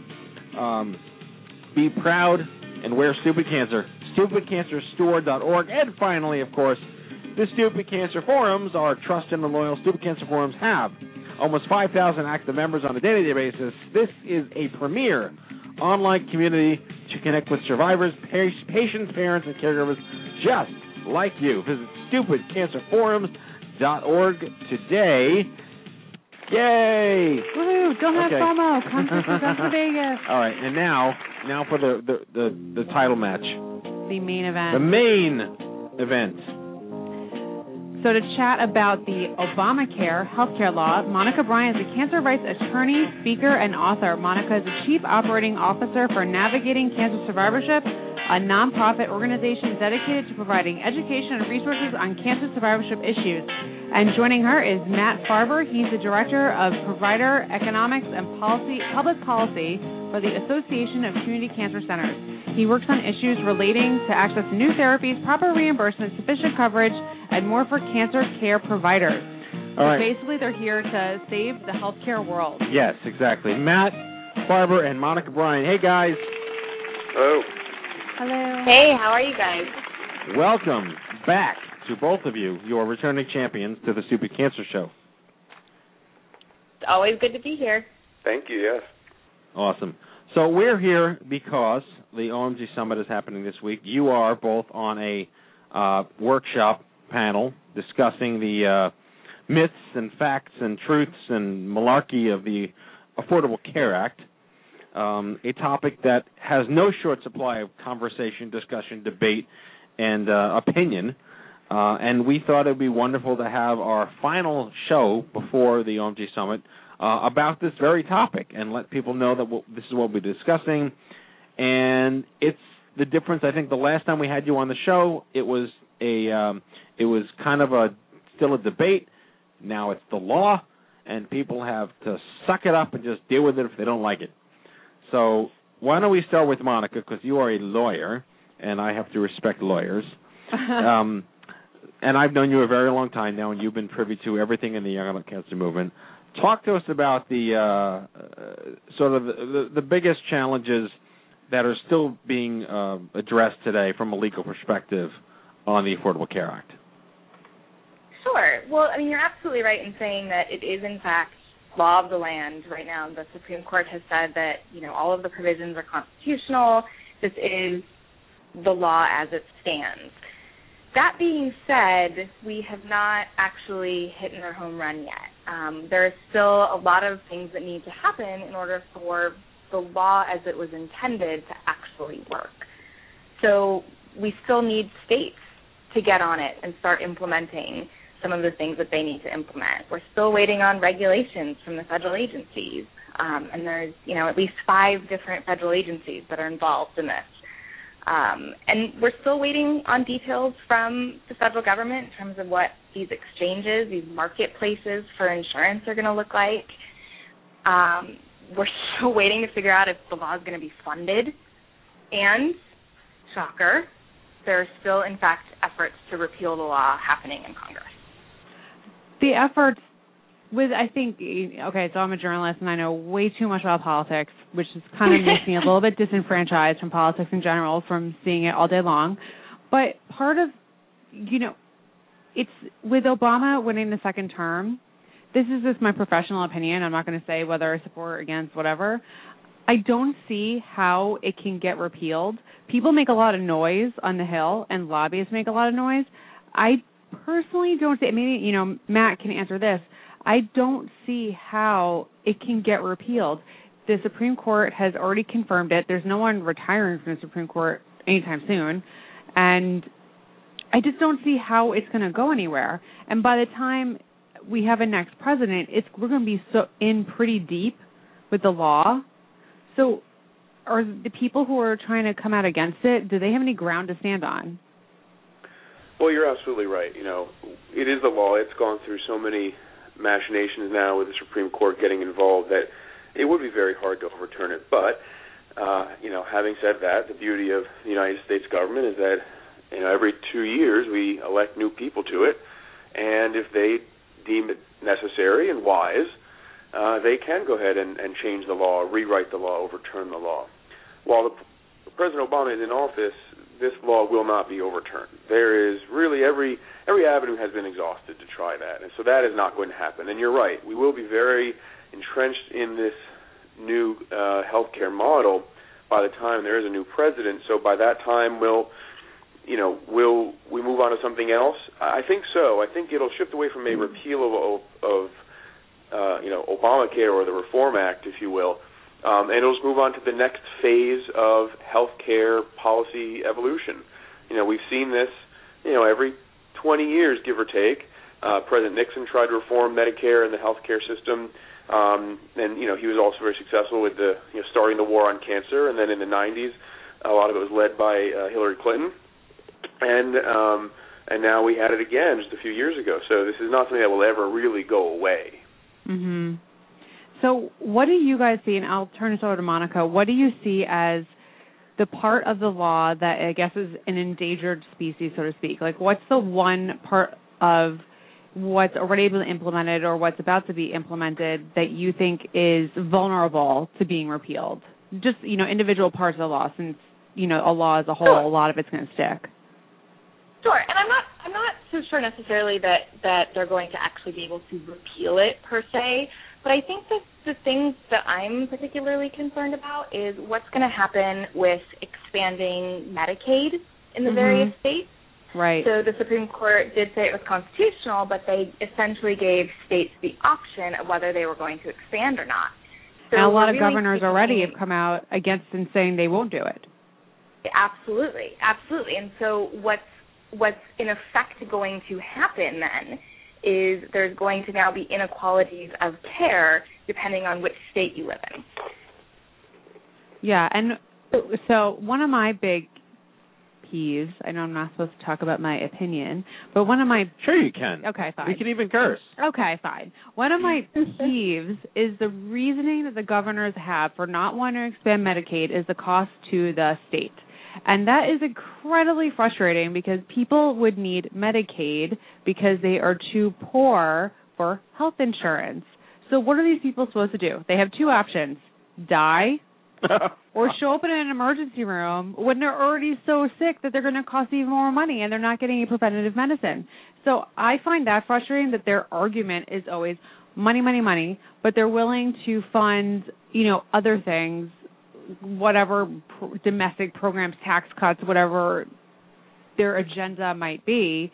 be proud and wear Stupid Cancer. StupidCancerStore.org. And finally, of course, the Stupid Cancer Forums, our trusted and loyal Stupid Cancer Forums, have almost 5,000 active members on a day-to-day basis. This is a premier online community to connect with survivors, patients, parents, and caregivers just like you. Visit stupidcancerforums.org today. Yay! Woo! Don't have FOMO. Come to Vegas. All right, and now for the title match. The main event. The main event. So to chat about the Obamacare healthcare law, Monica Bryant is a cancer rights attorney, speaker, and author. Monica is the chief operating officer for Navigating Cancer Survivorship, a nonprofit organization dedicated to providing education and resources on cancer survivorship issues. And joining her is Matt Farber. He's the director of Provider Economics and Public Policy for the Association of Community Cancer Centers. He works on issues relating to access to new therapies, proper reimbursement, sufficient coverage, and more for cancer care providers. All right. Basically, they're here to save the healthcare world. Yes, exactly. Matt Farber and Monica Bryant. Hey, guys. Hello. Hello. Hey, how are you guys? Welcome back to both of you. You are returning champions to the Stupid Cancer Show. It's always good to be here. Thank you, yes. Awesome. So we're here because the OMG Summit is happening this week. You are both on a workshop panel discussing the myths and facts and truths and malarkey of the Affordable Care Act. A topic that has no short supply of conversation, discussion, debate, and opinion. And we thought it would be wonderful to have our final show before the OMG Summit about this very topic and let people know that this is what we're discussing. And it's the difference. I think the last time we had you on the show, it was kind of still a debate. Now it's the law, and people have to suck it up and just deal with it if they don't like it. So why don't we start with Monica, because you are a lawyer, and I have to respect lawyers. And I've known you a very long time now, and you've been privy to everything in the young adult cancer movement. Talk to us about the sort of the biggest challenges that are still being addressed today from a legal perspective on the Affordable Care Act. Sure. Well, I mean, you're absolutely right in saying that it is, in fact, law of the land right now. The Supreme Court has said that, you know, all of the provisions are constitutional. This is the law as it stands. That being said, we have not actually hit our home run yet. There are still a lot of things that need to happen in order for the law as it was intended to actually work. So we still need states to get on it and start implementing some of the things that they need to implement. We're still waiting on regulations from the federal agencies, and there's, you know, at least 5 different federal agencies that are involved in this. And we're still waiting on details from the federal government in terms of what these exchanges, these marketplaces for insurance are going to look like. We're still waiting to figure out if the law is going to be funded. And, shocker, there are still, in fact, efforts to repeal the law happening in Congress. The efforts with, I think, okay, so I'm a journalist and I know way too much about politics, which is kind of makes me a little bit disenfranchised from politics in general from seeing it all day long. But part of, you know, it's with Obama winning the second term, this is just my professional opinion. I'm not going to say whether I support, against, whatever. I don't see how it can get repealed. People make a lot of noise on the Hill and lobbyists make a lot of noise. I personally don't see, maybe, you know, Matt can answer this. I don't see how it can get repealed. The Supreme Court has already confirmed it. There's no one retiring from the Supreme Court anytime soon. And I just don't see how it's going to go anywhere. And by the time we have a next president, we're going to be so in pretty deep with the law. So are the people who are trying to come out against it, do they have any ground to stand on? Well, you're absolutely right. You know, it is the law. It's gone through so many machinations now with the Supreme Court getting involved that it would be very hard to overturn it. But, you know, having said that, the beauty of the United States government is that, you know, every 2 years we elect new people to it, and if they deem it necessary and wise, they can go ahead and change the law, rewrite the law, overturn the law. While President Obama is in office, this law will not be overturned. There is really every avenue has been exhausted to try that, and so that is not going to happen. And you're right, we will be very entrenched in this new healthcare model by the time there is a new president. So by that time, will we move on to something else? I think so. I think it'll shift away from a repeal of Obamacare or the Reform Act, if you will. And it'll just move on to the next phase of healthcare policy evolution. You know, we've seen this, you know, every 20 years, give or take. President Nixon tried to reform Medicare and the healthcare system, and you know, he was also very successful with the starting the war on cancer. And then in the 90s, a lot of it was led by Hillary Clinton, and now we had it again just a few years ago. So this is not something that will ever really go away. Mm-hmm. So what do you guys see, and I'll turn this over to Monica, what do you see as the part of the law that I guess is an endangered species, so to speak? Like, what's the one part of what's already been implemented or what's about to be implemented that you think is vulnerable to being repealed? Just, you know, individual parts of the law, since, you know, a law as a whole, sure, a lot of it's going to stick. Sure, and I'm not so sure necessarily that they're going to actually be able to repeal it per se, but I think that the things that I'm particularly concerned about is what's going to happen with expanding Medicaid in the various states. Right. So the Supreme Court did say it was constitutional, but they essentially gave states the option of whether they were going to expand or not. So and a lot of really governors already have come out against and saying they won't do it. Absolutely, absolutely. And so what's in effect going to happen then is there's going to now be inequalities of care depending on which state you live in. Yeah, and so one of my big peeves, I know I'm not supposed to talk about my opinion, but one of my... Sure you can. Okay, fine. You can even curse. Okay, fine. One of my peeves is the reasoning that the governors have for not wanting to expand Medicaid is the cost to the state. And that is incredibly frustrating because people would need Medicaid because they are too poor for health insurance. So what are these people supposed to do? They have 2 options, die or show up in an emergency room when they're already so sick that they're going to cost even more money and they're not getting any preventative medicine. So I find that frustrating that their argument is always money, money, money, but they're willing to fund, you know, other things, whatever domestic programs, tax cuts, whatever their agenda might be,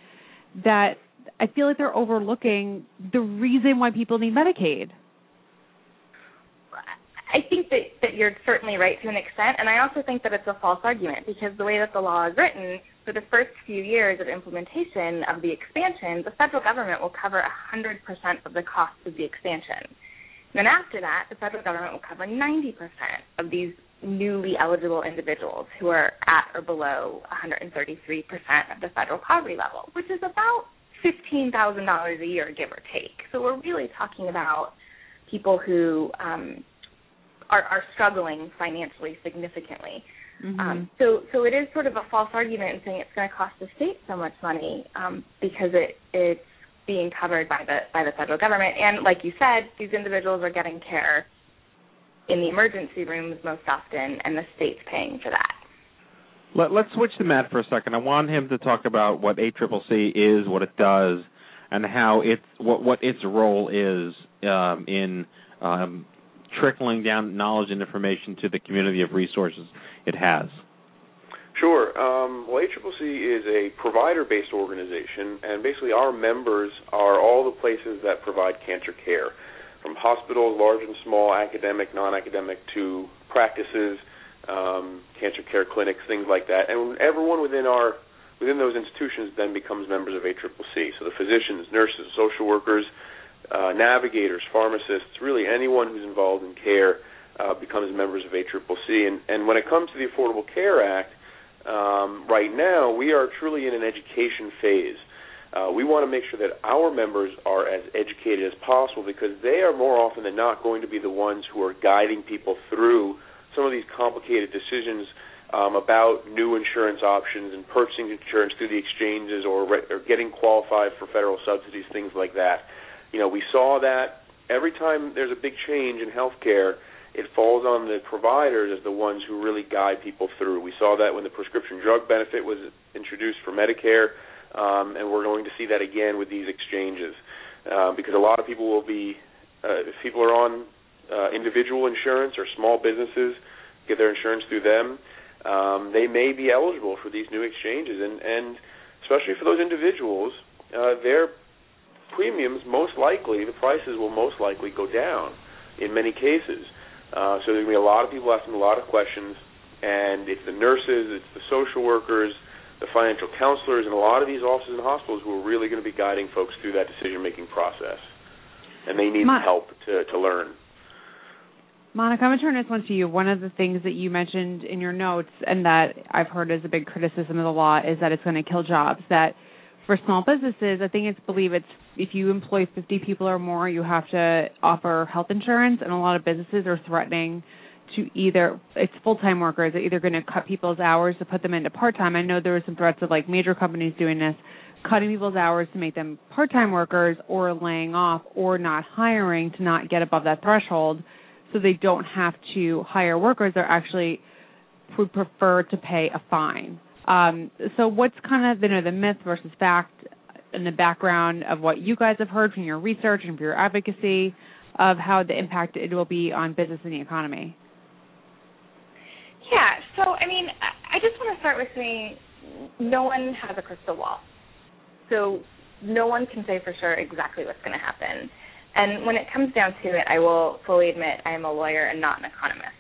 that I feel like they're overlooking the reason why people need Medicaid. I think that you're certainly right to an extent, and I also think that it's a false argument because the way that the law is written, for the first few years of implementation of the expansion, the federal government will cover 100% of the cost of the expansion. And then after that, the federal government will cover 90% of these newly eligible individuals who are at or below 133% of the federal poverty level, which is about $15,000 a year, give or take. So we're really talking about people who are struggling financially significantly. Mm-hmm. So it is sort of a false argument in saying it's going to cost the state so much money because it's being covered by the federal government. And like you said, these individuals are getting care in the emergency rooms most often, and the state's paying for that. Let's switch to Matt for a second. I want him to talk about what ACCC is, what it does, and how what its role is in trickling down knowledge and information to the community of resources it has. Sure. Well, ACCC is a provider-based organization, and basically our members are all the places that provide cancer care, from hospitals, large and small, academic, non-academic, to practices, cancer care clinics, things like that. And everyone within those institutions then becomes members of ACCC. So the physicians, nurses, social workers, navigators, pharmacists, really anyone who's involved in care becomes members of ACCC. And when it comes to the Affordable Care Act, right now we are truly in an education phase. We want to make sure that our members are as educated as possible because they are more often than not going to be the ones who are guiding people through some of these complicated decisions about new insurance options and purchasing insurance through the exchanges or getting qualified for federal subsidies, things like that. You know, we saw that every time there's a big change in healthcare, it falls on the providers as the ones who really guide people through. We saw that when the prescription drug benefit was introduced for Medicare, and we're going to see that again with these exchanges because a lot of people will be, if people are on individual insurance or small businesses, get their insurance through them, they may be eligible for these new exchanges. And especially for those individuals, their premiums most likely, the prices will most likely go down in many cases. So there's going to be a lot of people asking a lot of questions, and it's the nurses, it's the social workers, the financial counselors, and a lot of these offices and hospitals who are really going to be guiding folks through that decision-making process, and they need help to learn. Monica, I'm going to turn this one to you. One of the things that you mentioned in your notes and that I've heard is a big criticism of the law is that it's going to kill jobs, that for small businesses, I think it's if you employ 50 people or more, you have to offer health insurance, and a lot of businesses are threatening to it's full-time workers. They're either going to cut people's hours to put them into part-time. I know there were some threats of, like, major companies doing this, cutting people's hours to make them part-time workers or laying off or not hiring to not get above that threshold so they don't have to hire workers. They actually would prefer to pay a fine. So what's kind of the myth versus fact in the background of what you guys have heard from your research and from your advocacy of how the impact it will be on business and the economy? Yeah, so, I mean, I just want to start with saying no one has a crystal ball. So no one can say for sure exactly what's going to happen. And when it comes down to it, I will fully admit I am a lawyer and not an economist.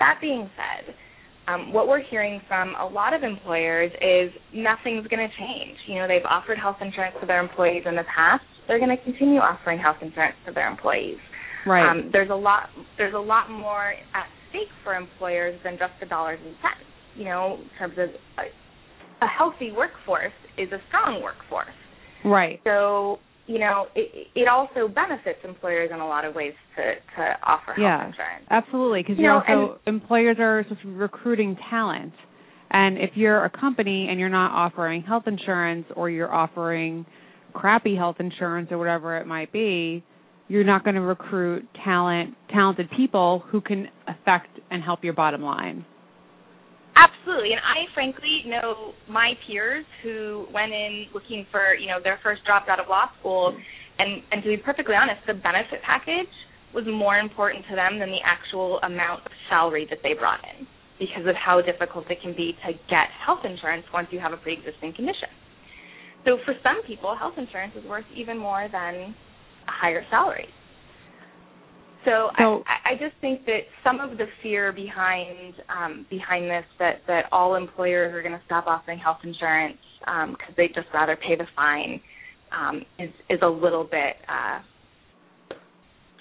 That being said, what we're hearing from a lot of employers is nothing's going to change. You know, they've offered health insurance to their employees in the past. They're going to continue offering health insurance to their employees. Right. There's a lot more at stake for employers than just the dollars and cents. You know, in terms of a healthy workforce is a strong workforce. Right. So, you know, it also benefits employers in a lot of ways to offer health insurance. Yeah, absolutely, because employers are recruiting talent. And if you're a company and you're not offering health insurance or you're offering crappy health insurance or whatever it might be, you're not going to recruit talented people who can affect and help your bottom line. Absolutely, and I frankly know my peers who went in looking for, you know, their first dropped out of law school, and to be perfectly honest, the benefit package was more important to them than the actual amount of salary that they brought in. because of how difficult it can be to get health insurance once you have a pre-existing condition. So for some people, health insurance is worth even more than a higher salary. So I just think that some of the fear behind this, that all employers are going to stop offering health insurance because they'd just rather pay the fine, is a little bit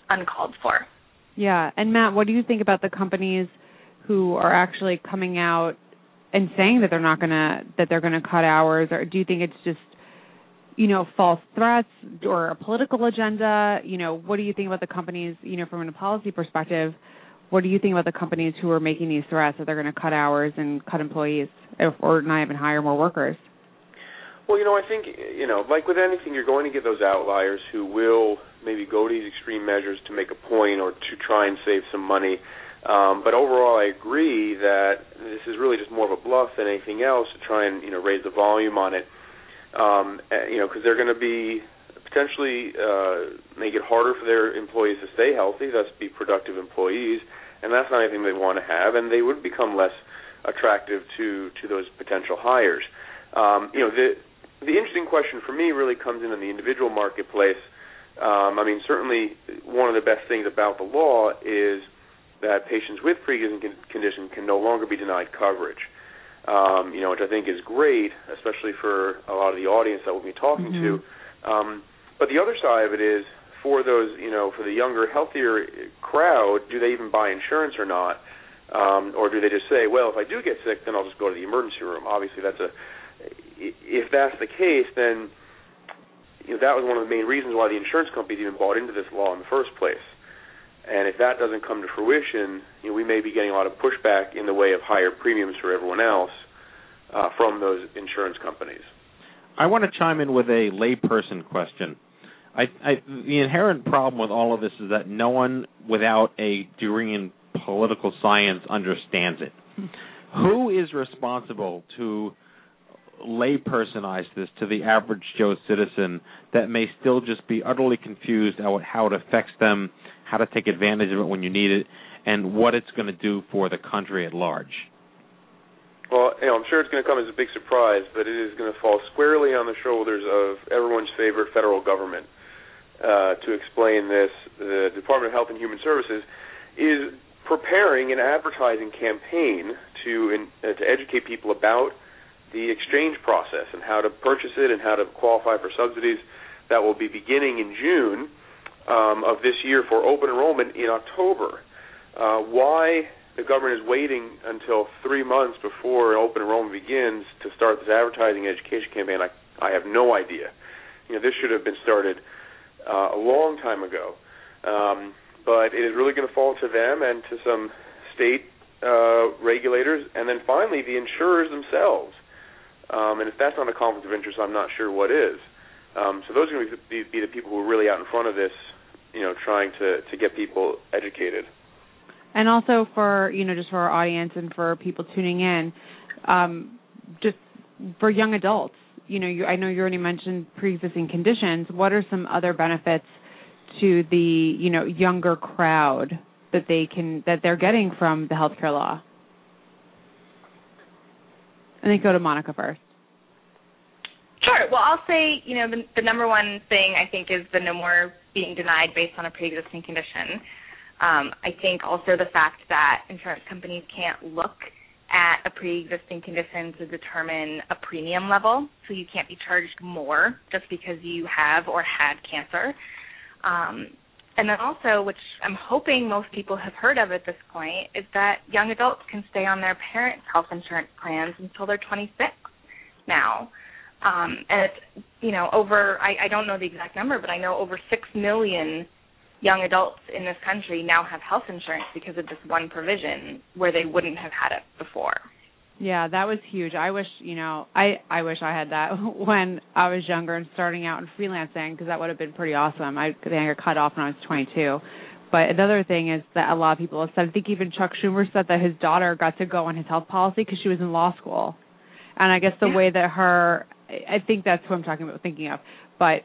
uncalled for. Yeah. And, Matt, what do you think about the companies who are actually coming out and saying that they're going to cut hours? Or do you think it's just, you know, false threats or a political agenda? You know, what do you think about the companies, you know, from a policy perspective, what do you think about the companies who are making these threats that they're going to cut hours and cut employees or not even hire more workers? Well, you know, I think, you know, like with anything, you're going to get those outliers who will maybe go to these extreme measures to make a point or to try and save some money. But overall, I agree that this is really just more of a bluff than anything else to try and, you know, raise the volume on it. You know, because they're going to be potentially make it harder for their employees to stay healthy, thus be productive employees, and that's not anything they want to have, and they would become less attractive to those potential hires. You know, the interesting question for me really comes in on the individual marketplace. I mean, certainly one of the best things about the law is that patients with pre-existing condition can no longer be denied coverage. You know, which I think is great, especially for a lot of the audience that we'll be talking mm-hmm. to. But the other side of it is for those, you know, for the younger, healthier crowd, do they even buy insurance or not? Or do they just say, well, if I do get sick, then I'll just go to the emergency room? Obviously, if that's the case, then, you know, that was one of the main reasons why the insurance companies even bought into this law in the first place. And if that doesn't come to fruition, you know, we may be getting a lot of pushback in the way of higher premiums for everyone else from those insurance companies. I want to chime in with a layperson question. The inherent problem with all of this is that no one without a degree in political science understands it. Who is responsible to laypersonize this to the average Joe citizen that may still just be utterly confused at how it affects them, how to take advantage of it when you need it, and what it's going to do for the country at large? Well, you know, I'm sure it's going to come as a big surprise, but it is going to fall squarely on the shoulders of everyone's favorite federal government to explain this. The Department of Health and Human Services is preparing an advertising campaign to educate people about the exchange process and how to purchase it and how to qualify for subsidies. That will be beginning in June of this year for open enrollment in October. Why the government is waiting until 3 months before open enrollment begins to start this advertising education campaign, I have no idea. You know, this should have been started a long time ago. But it is really going to fall to them and to some state regulators, and then finally the insurers themselves. And if that's not a conflict of interest, I'm not sure what is. So those are going to be the people who are really out in front of this, you know, trying to get people educated. And also for, you know, just for our audience and for people tuning in, just for young adults, you know, I know you already mentioned pre-existing conditions. What are some other benefits to the, you know, younger crowd that they're getting from the healthcare law? I think go to Monica first. Sure. Well, I'll say, you know, the number one thing I think is the no more being denied based on a pre-existing condition. I think also the fact that insurance companies can't look at a pre-existing condition to determine a premium level, so you can't be charged more just because you have or had cancer. And then also, which I'm hoping most people have heard of at this point, is that young adults can stay on their parents' health insurance plans until they're 26 now. And it's, you know, I don't know the exact number, but I know over 6 million young adults in this country now have health insurance because of this one provision where they wouldn't have had it before. Yeah, that was huge. I wish, you know, I wish I had that when I was younger and starting out in freelancing, because that would have been pretty awesome. I think I got cut off when I was 22. But another thing is that a lot of people have said, I think even Chuck Schumer said that his daughter got to go on his health policy because she was in law school. And I guess the way that I think that's who I'm talking about thinking of. But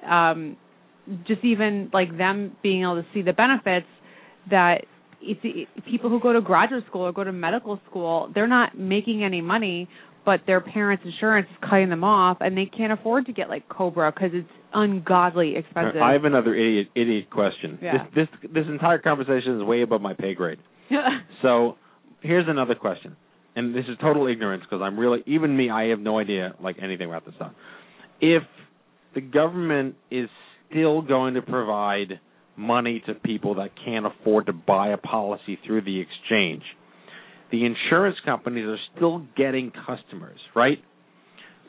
just even like them being able to see the benefits that people who go to graduate school or go to medical school, they're not making any money, but their parents' insurance is cutting them off, and they can't afford to get, like, COBRA because it's ungodly expensive. I have another idiot question. Yeah. This entire conversation is way above my pay grade. So here's another question, and this is total ignorance because I'm really, even me, I have no idea, like, anything about this stuff. If the government is still going to provide money to people that can't afford to buy a policy through the exchange, the insurance companies are still getting customers, right?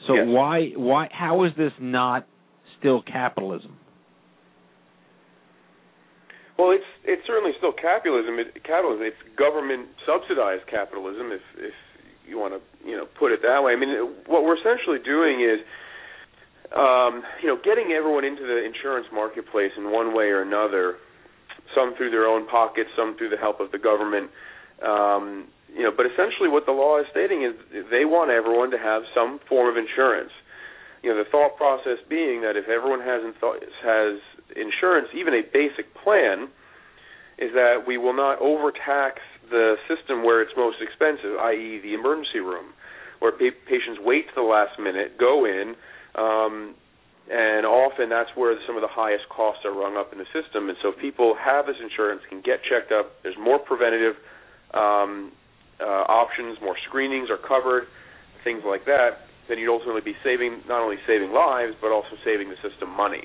So yes. Why? How is this not still capitalism? Well, it's certainly still capitalism. It's government subsidized capitalism, if you want to put it that way. I mean, what we're essentially doing is, getting everyone into the insurance marketplace in one way or another, some through their own pockets, some through the help of the government, but essentially what the law is stating is they want everyone to have some form of insurance. The thought process being that if everyone has insurance, even a basic plan, is that we will not overtax the system where it's most expensive, i.e. the emergency room, where patients wait to the last minute, go in, and often that's where some of the highest costs are rung up in the system. And so if people have this insurance, can get checked up, there's more preventative options, more screenings are covered, things like that, then you'd ultimately be not only saving lives, but also saving the system money.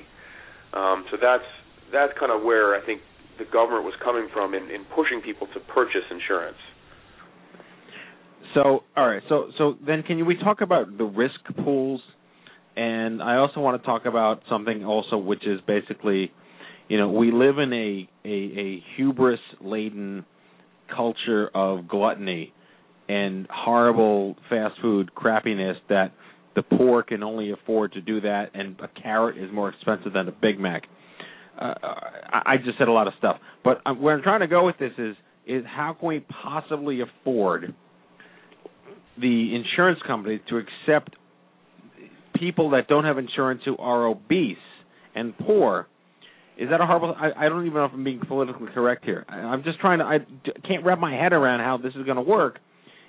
So that's kind of where I think the government was coming from in pushing people to purchase insurance. So, all right, so then can we talk about the risk pools? And I also want to talk about something also, which is basically, we live in a hubris-laden culture of gluttony and horrible fast food crappiness that the poor can only afford to do that, and a carrot is more expensive than a Big Mac. I just said a lot of stuff. But where I'm trying to go with this is how can we possibly afford the insurance companies to accept people that don't have insurance who are obese and poor? Is that a horrible... I don't even know if I'm being politically correct here. I'm just trying to... I can't wrap my head around how this is going to work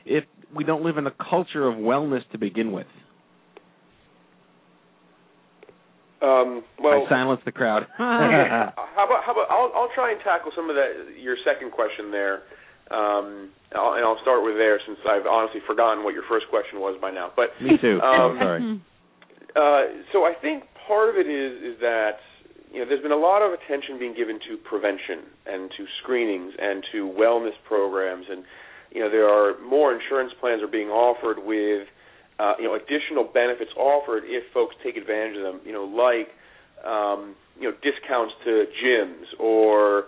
if we don't live in a culture of wellness to begin with. I silenced the crowd. How about I'll try and tackle some of that, your second question there, I'll start with there since I've honestly forgotten what your first question was by now. But me too. Sorry. So I think part of it is that there's been a lot of attention being given to prevention and to screenings and to wellness programs, and there are more insurance plans are being offered with additional benefits offered if folks take advantage of them. Discounts to gyms or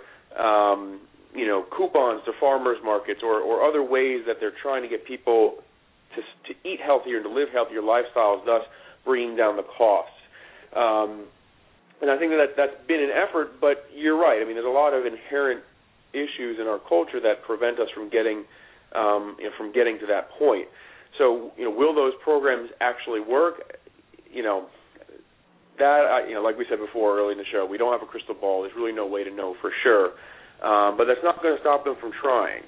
coupons to farmers markets or other ways that they're trying to get people to eat healthier and to live healthier lifestyles, thus bringing down the costs. And I think that's been an effort, but you're right. I mean, there's a lot of inherent issues in our culture that prevent us from getting to that point. So, will those programs actually work? Like we said before early in the show, we don't have a crystal ball. There's really no way to know for sure. But that's not going to stop them from trying.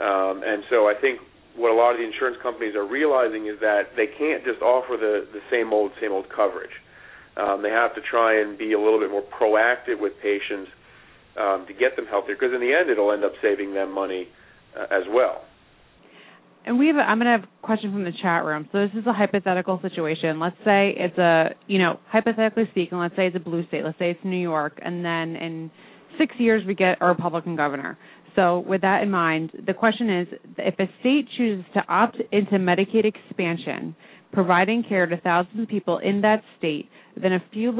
And so I think what a lot of the insurance companies are realizing is that they can't just offer the same old coverage. They have to try and be a little bit more proactive with patients to get them healthier, because in the end it'll end up saving them money as well. And I'm going to have a question from the chat room. So this is a hypothetical situation. Let's say it's hypothetically speaking, let's say it's a blue state. Let's say it's New York, and then in 6 years we get a Republican governor. So with that in mind, the question is, if a state chooses to opt into Medicaid expansion, providing care to thousands of people in that state, then a few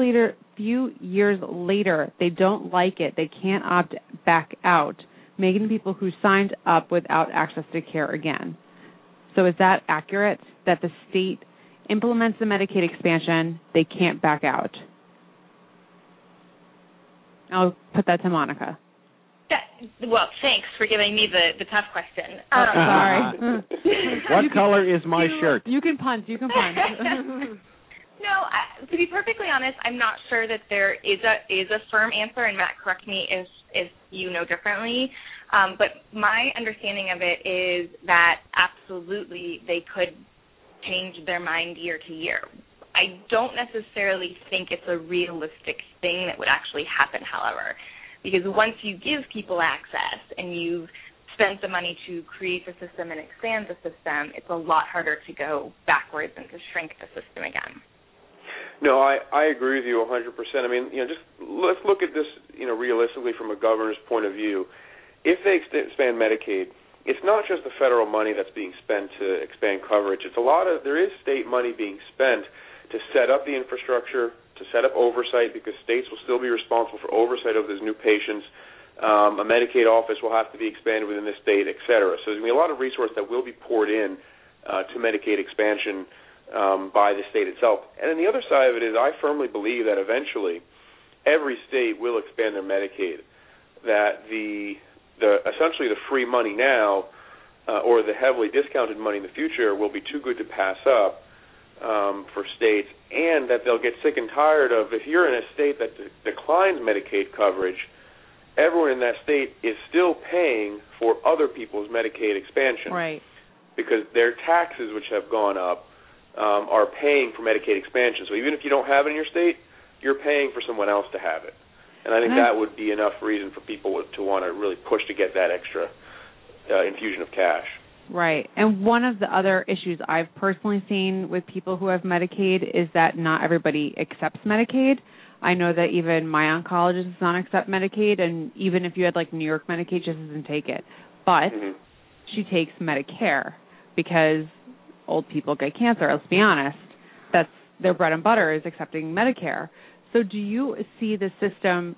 years later they don't like it, they can't opt back out, making people who signed up without access to care again. So is that accurate, that the state implements the Medicaid expansion, they can't back out? I'll put that to Monica. Well, thanks for giving me the tough question. Sorry. What color is my shirt? You can punt. You can punt. No, to be perfectly honest, I'm not sure that there is a firm answer, and Matt, correct me if you know differently. But my understanding of it is that absolutely they could change their mind year to year. I don't necessarily think it's a realistic thing that would actually happen, however, because once you give people access and you've spent the money to create the system and expand the system, it's a lot harder to go backwards and to shrink the system again. No, I agree with you 100%. I mean, you know, just let's look at this, you know, realistically from a governor's point of view. If they expand Medicaid, it's not just the federal money that's being spent to expand coverage. It's there is state money being spent to set up the infrastructure, to set up oversight, because states will still be responsible for oversight of those new patients. A Medicaid office will have to be expanded within the state, et cetera. So there's going to be a lot of resources that will be poured in to Medicaid expansion by the state itself. And then the other side of it is I firmly believe that eventually every state will expand their Medicaid, that essentially the free money now or the heavily discounted money in the future will be too good to pass up for states, and that they'll get sick and tired of, if you're in a state that declines Medicaid coverage, everyone in that state is still paying for other people's Medicaid expansion. Right. Because their taxes, which have gone up, are paying for Medicaid expansion. So even if you don't have it in your state, you're paying for someone else to have it. And I think that would be enough reason for people to want to really push to get that extra infusion of cash. Right. And one of the other issues I've personally seen with people who have Medicaid is that not everybody accepts Medicaid. I know that even my oncologist does not accept Medicaid, and even if you had, like, New York Medicaid, she doesn't take it. But she takes Medicare because old people get cancer. Let's be honest. That's their bread and butter, is accepting Medicare. So do you see the system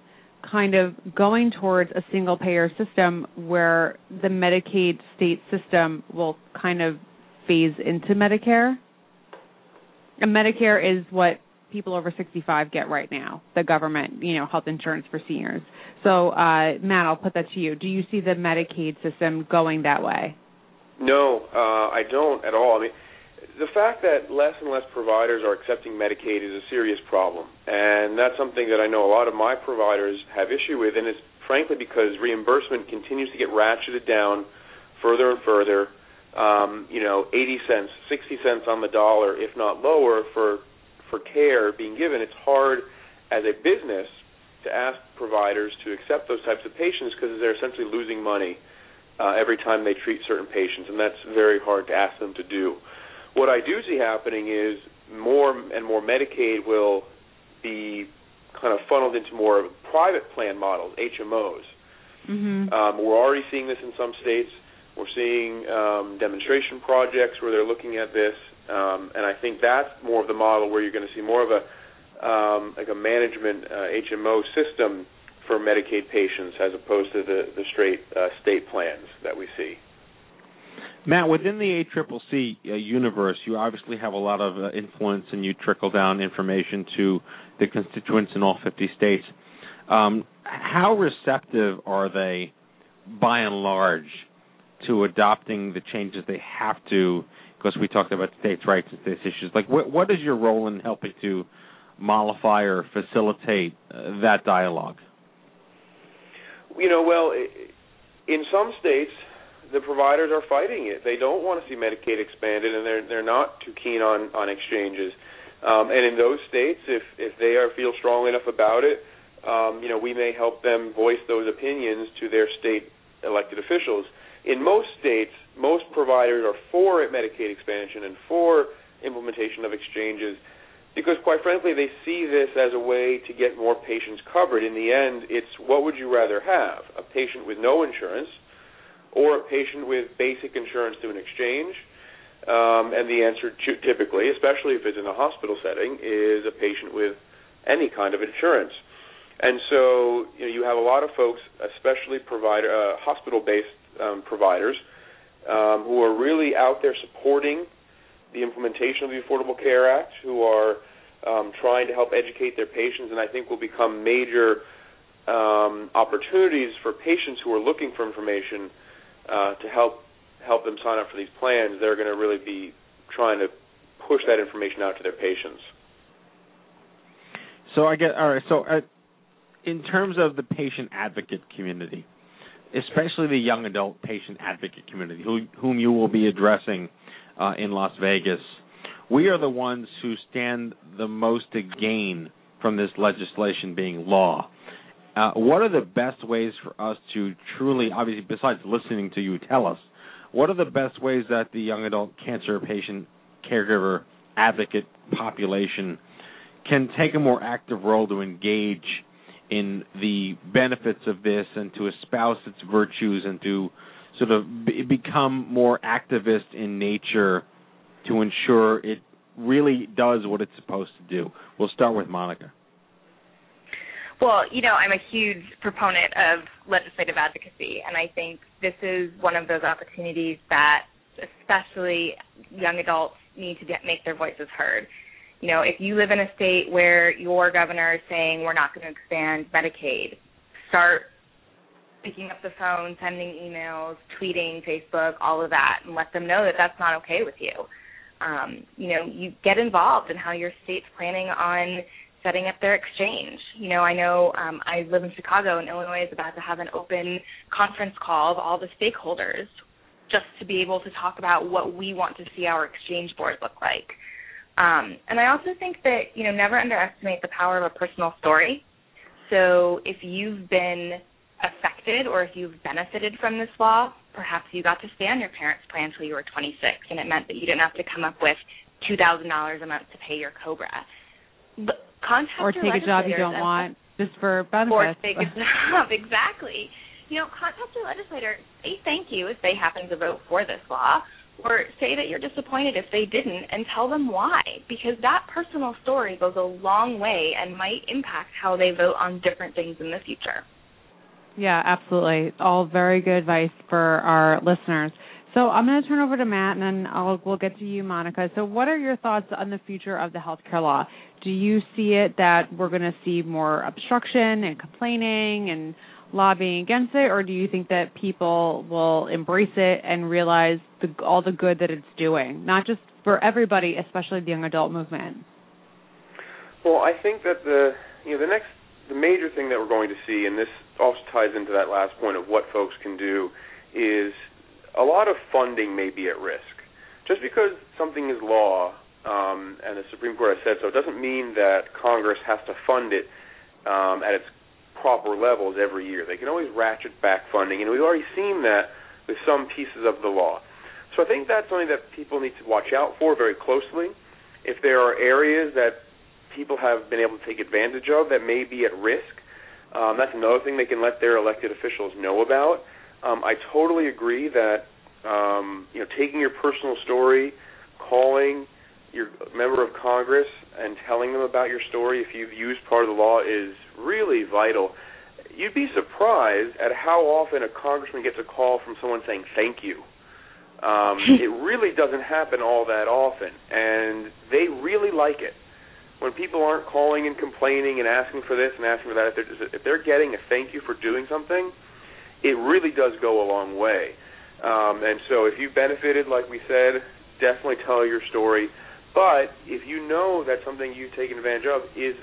kind of going towards a single-payer system where the Medicaid state system will kind of phase into Medicare? And Medicare is what people over 65 get right now, the government, you know, health insurance for seniors. So, Matt, I'll put that to you. Do you see the Medicaid system going that way? No, I don't at all. I mean, the fact that less and less providers are accepting Medicaid is a serious problem, and that's something that I know a lot of my providers have issue with, and it's frankly because reimbursement continues to get ratcheted down further and further, 80 cents, 60 cents on the dollar, if not lower, for care being given. It's hard as a business to ask providers to accept those types of patients because they're essentially losing money every time they treat certain patients, and that's very hard to ask them to do. What I do see happening is more and more Medicaid will be kind of funneled into more private plan models, HMOs. We're already seeing this in some states. We're seeing demonstration projects where they're looking at this, and I think that's more of the model where you're going to see more of a management HMO system for Medicaid patients as opposed to the straight state plans that we see. Matt, within the ACCC universe, you obviously have a lot of influence, and you trickle down information to the constituents in all 50 states. How receptive are they, by and large, to adopting the changes they have to? Because we talked about states' rights and states' issues. Like, what is your role in helping to mollify or facilitate that dialogue? You know, well, in some states, the providers are fighting it. They don't want to see Medicaid expanded, and they're not too keen on exchanges. And in those states, if they feel strongly enough about it, we may help them voice those opinions to their state elected officials. In most states, most providers are for Medicaid expansion and for implementation of exchanges because, quite frankly, they see this as a way to get more patients covered. In the end, it's what would you rather have, a patient with no insurance or a patient with basic insurance through an exchange? And the answer typically, especially if it's in a hospital setting, is a patient with any kind of insurance. And so you have a lot of folks, especially hospital-based providers who are really out there supporting the implementation of the Affordable Care Act, who are trying to help educate their patients, and I think will become major opportunities for patients who are looking for information to help them sign up for these plans. They're going to really be trying to push that information out to their patients. So in terms of the patient advocate community, especially the young adult patient advocate community, whom you will be addressing in Las Vegas. We are the ones who stand the most to gain from this legislation being law. What are the best ways for us to truly, obviously, besides listening to you tell us, what are the best ways that the young adult cancer patient caregiver advocate population can take a more active role to engage in the benefits of this and to espouse its virtues and to sort of become more activist in nature to ensure it really does what it's supposed to do? We'll start with Monica. Well, you know, I'm a huge proponent of legislative advocacy, and I think this is one of those opportunities that especially young adults need to make their voices heard. You know, if you live in a state where your governor is saying we're not going to expand Medicaid, start picking up the phone, sending emails, tweeting, Facebook, all of that, and let them know that that's not okay with you. You know, you get involved in how your state's planning on setting up their exchange. You know, I know I live in Chicago, and Illinois is about to have an open conference call of all the stakeholders just to be able to talk about what we want to see our exchange board look like. And I also think that, you know, never underestimate the power of a personal story. So if you've been affected or if you've benefited from this law, perhaps you got to stay on your parents' plan until you were 26, and it meant that you didn't have to come up with $2,000 a month to pay your COBRA. But contact or take a job you don't want just for benefits. Or take a job, exactly. You know, contact your legislator, say thank you if they happen to vote for this law, or say that you're disappointed if they didn't, and tell them why, because that personal story goes a long way and might impact how they vote on different things in the future. Yeah, absolutely. All very good advice for our listeners. So I'm going to turn over to Matt, and then we'll get to you, Monica. So what are your thoughts on the future of the healthcare law? Do you see it that we're going to see more obstruction and complaining and lobbying against it, or do you think that people will embrace it and realize all the good that it's doing, not just for everybody, especially the young adult movement? Well, I think that the major thing that we're going to see, and this also ties into that last point of what folks can do, is a lot of funding may be at risk. Just because something is law, and the Supreme Court has said so, it doesn't mean that Congress has to fund it at its proper levels every year. They can always ratchet back funding, and we've already seen that with some pieces of the law. So I think that's something that people need to watch out for very closely. If there are areas that people have been able to take advantage of that may be at risk, that's another thing they can let their elected officials know about. I totally agree that taking your personal story, calling your member of Congress and telling them about your story if you've used part of the law is really vital. You'd be surprised at how often a congressman gets a call from someone saying thank you. It really doesn't happen all that often, and they really like it. When people aren't calling and complaining and asking for this and asking for that, if they're getting a thank you for doing something, it really does go a long way. And so if you benefited, like we said, definitely tell your story. But if you know that something you've taken advantage of is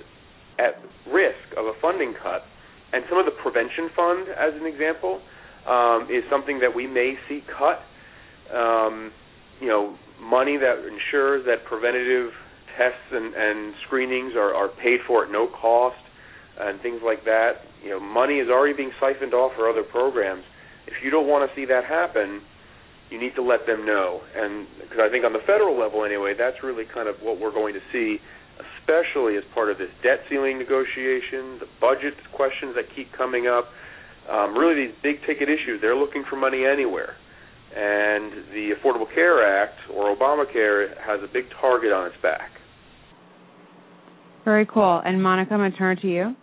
at risk of a funding cut, and some of the prevention fund, as an example, is something that we may see cut, money that ensures that preventative tests and screenings are paid for at no cost and things like that. You know, money is already being siphoned off for other programs. If you don't want to see that happen, you need to let them know, and because I think on the federal level anyway, that's really kind of what we're going to see, especially as part of this debt ceiling negotiation, the budget questions that keep coming up, really these big-ticket issues. They're looking for money anywhere, and the Affordable Care Act or Obamacare has a big target on its back. Very cool. And Monica, I'm going to turn to you.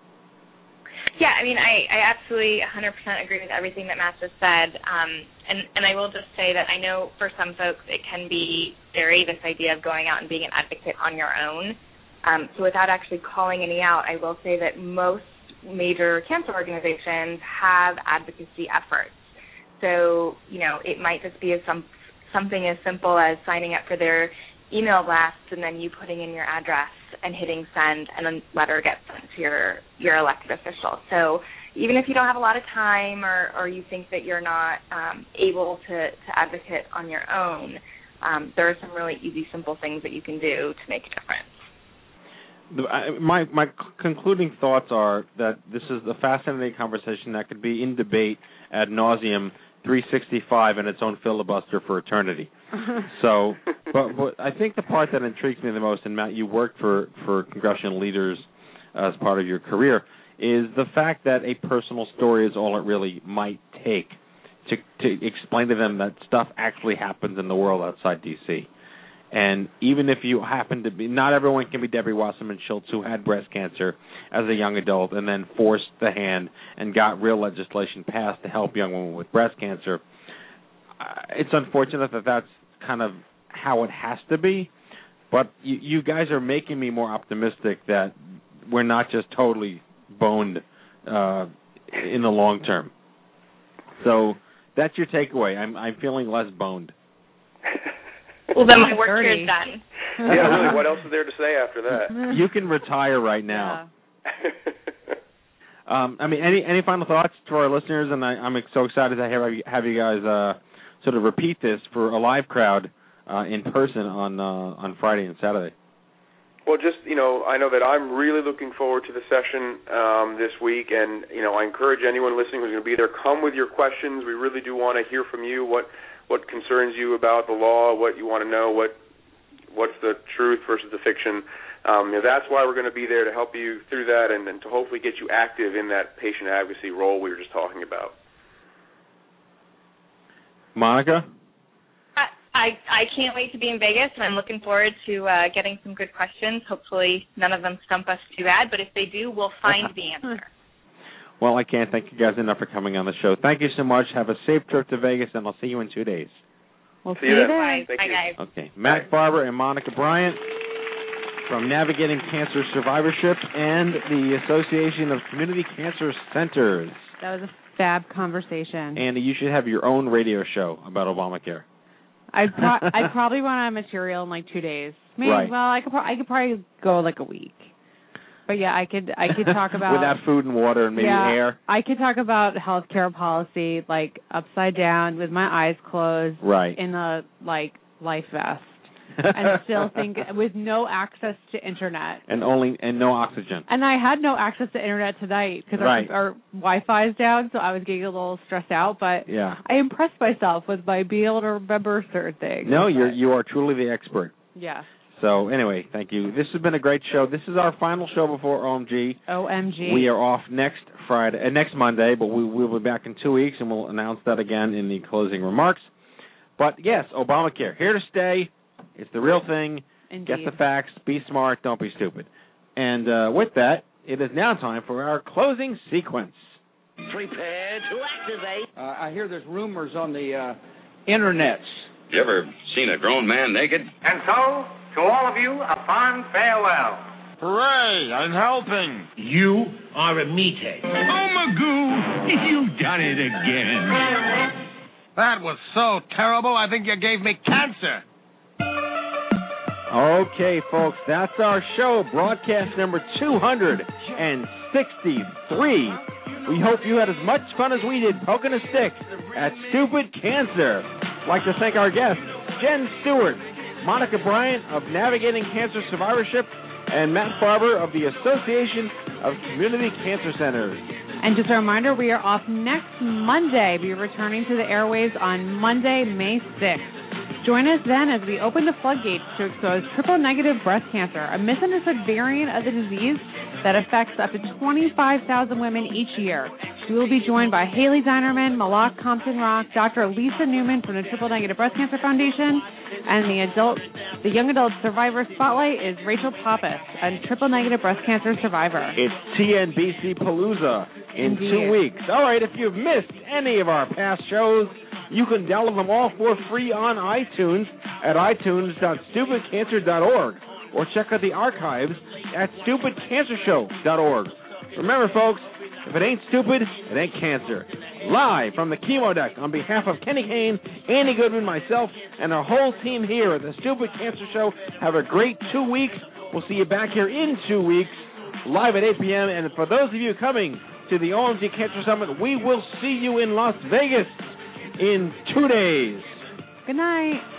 Yeah, I mean, I absolutely 100% agree with everything that Matt just said, and I will just say that I know for some folks it can be scary, this idea of going out and being an advocate on your own. So without actually calling any out, I will say that most major cancer organizations have advocacy efforts. So, you know, it might just be something as simple as signing up for their email blasts and then you putting in your address and hitting send, and a letter gets sent to your elected official. So even if you don't have a lot of time or you think that you're not able to advocate on your own, there are some really easy, simple things that you can do to make a difference. My concluding thoughts are that this is a fascinating conversation that could be in debate ad nauseum, 365 and its own filibuster for eternity. So, but I think the part that intrigues me the most, and Matt, you worked for congressional leaders as part of your career, is the fact that a personal story is all it really might take to explain to them that stuff actually happens in the world outside D.C. And even if you happen to be, not everyone can be Debbie Wasserman Schultz, who had breast cancer as a young adult and then forced the hand and got real legislation passed to help young women with breast cancer. It's unfortunate that that's kind of how it has to be, but you guys are making me more optimistic that we're not just totally boned in the long term. So that's your takeaway. I'm feeling less boned. Well, then my work here is done. Yeah, really, what else is there to say after that? You can retire right now. Yeah. I mean, any final thoughts to our listeners? And I'm so excited to have you guys sort of repeat this for a live crowd in person on Friday and Saturday. Well, just, I know that I'm really looking forward to the session this week, and, I encourage anyone listening who's going to be there, come with your questions. We really do want to hear from you what concerns you about the law, what you want to know, what's the truth versus the fiction. That's why we're going to be there, to help you through that and to hopefully get you active in that patient advocacy role we were just talking about. Monica? I can't wait to be in Vegas, and I'm looking forward to getting some good questions. Hopefully none of them stump us too bad, but if they do, we'll find the answer. Well, I can't thank you guys enough for coming on the show. Thank you so much. Have a safe trip to Vegas, and I'll see you in 2 days. We'll see you then. Bye, guys. Okay. Matt Farber and Monica Bryant from Navigating Cancer Survivorship and the Association of Community Cancer Centers. That was a fab conversation. Andy, you should have your own radio show about Obamacare. I'd probably run out of material in like 2 days. Maybe, right. Well, I could probably go like a week. But yeah, I could talk about without food and water and maybe air. I could talk about healthcare policy like upside down with my eyes closed, right, in a life vest, and still think with no access to internet and no oxygen. And I had no access to internet tonight because our Wi-Fi is down, so I was getting a little stressed out. But yeah, I impressed myself with my being able to remember certain things. No, you are truly the expert. Yeah. So, anyway, thank you. This has been a great show. This is our final show before OMG. OMG. We are off next Monday, but we'll be back in 2 weeks, and we'll announce that again in the closing remarks. But, yes, Obamacare, here to stay. It's the real thing. Indeed. Get the facts. Be smart. Don't be stupid. And with that, it is now time for our closing sequence. Prepare to activate. I hear there's rumors on the internets. You ever seen a grown man naked? And so, to all of you, a fond farewell. Hooray, I'm helping. You are a meathead. Oh, Magoo, you've done it again. That was so terrible, I think you gave me cancer. Okay, folks, that's our show, broadcast number 263. We hope you had as much fun as we did poking a stick at Stupid Cancer. I'd like to thank our guests, Jen Stewart, Monica Bryant of Navigating Cancer Survivorship, and Matt Farber of the Association of Community Cancer Centers. And just a reminder, we are off next Monday. We are returning to the airwaves on Monday, May 6th. Join us then as we open the floodgates to expose triple negative breast cancer, a misunderstood variant of the disease that affects up to 25,000 women each year. We will be joined by Haley Dynerman, Malak Compton-Rock, Dr. Lisa Newman from the Triple Negative Breast Cancer Foundation, and the Young Adult Survivor Spotlight is Rachel Pappas, a Triple Negative Breast Cancer Survivor. It's TNBC Palooza in 2 weeks. All right, if you've missed any of our past shows, you can download them all for free on iTunes at itunes.stupidcancer.org or check out the archives at stupidcancershow.org. Remember, folks, if it ain't stupid, it ain't cancer. Live from the chemo deck on behalf of Kenny Kane, Annie Goodman, myself, and our whole team here at the Stupid Cancer Show, have a great 2 weeks. We'll see you back here in 2 weeks, live at 8 p.m. And for those of you coming to the OMG Cancer Summit. We will see you in Las Vegas in 2 days. Good night.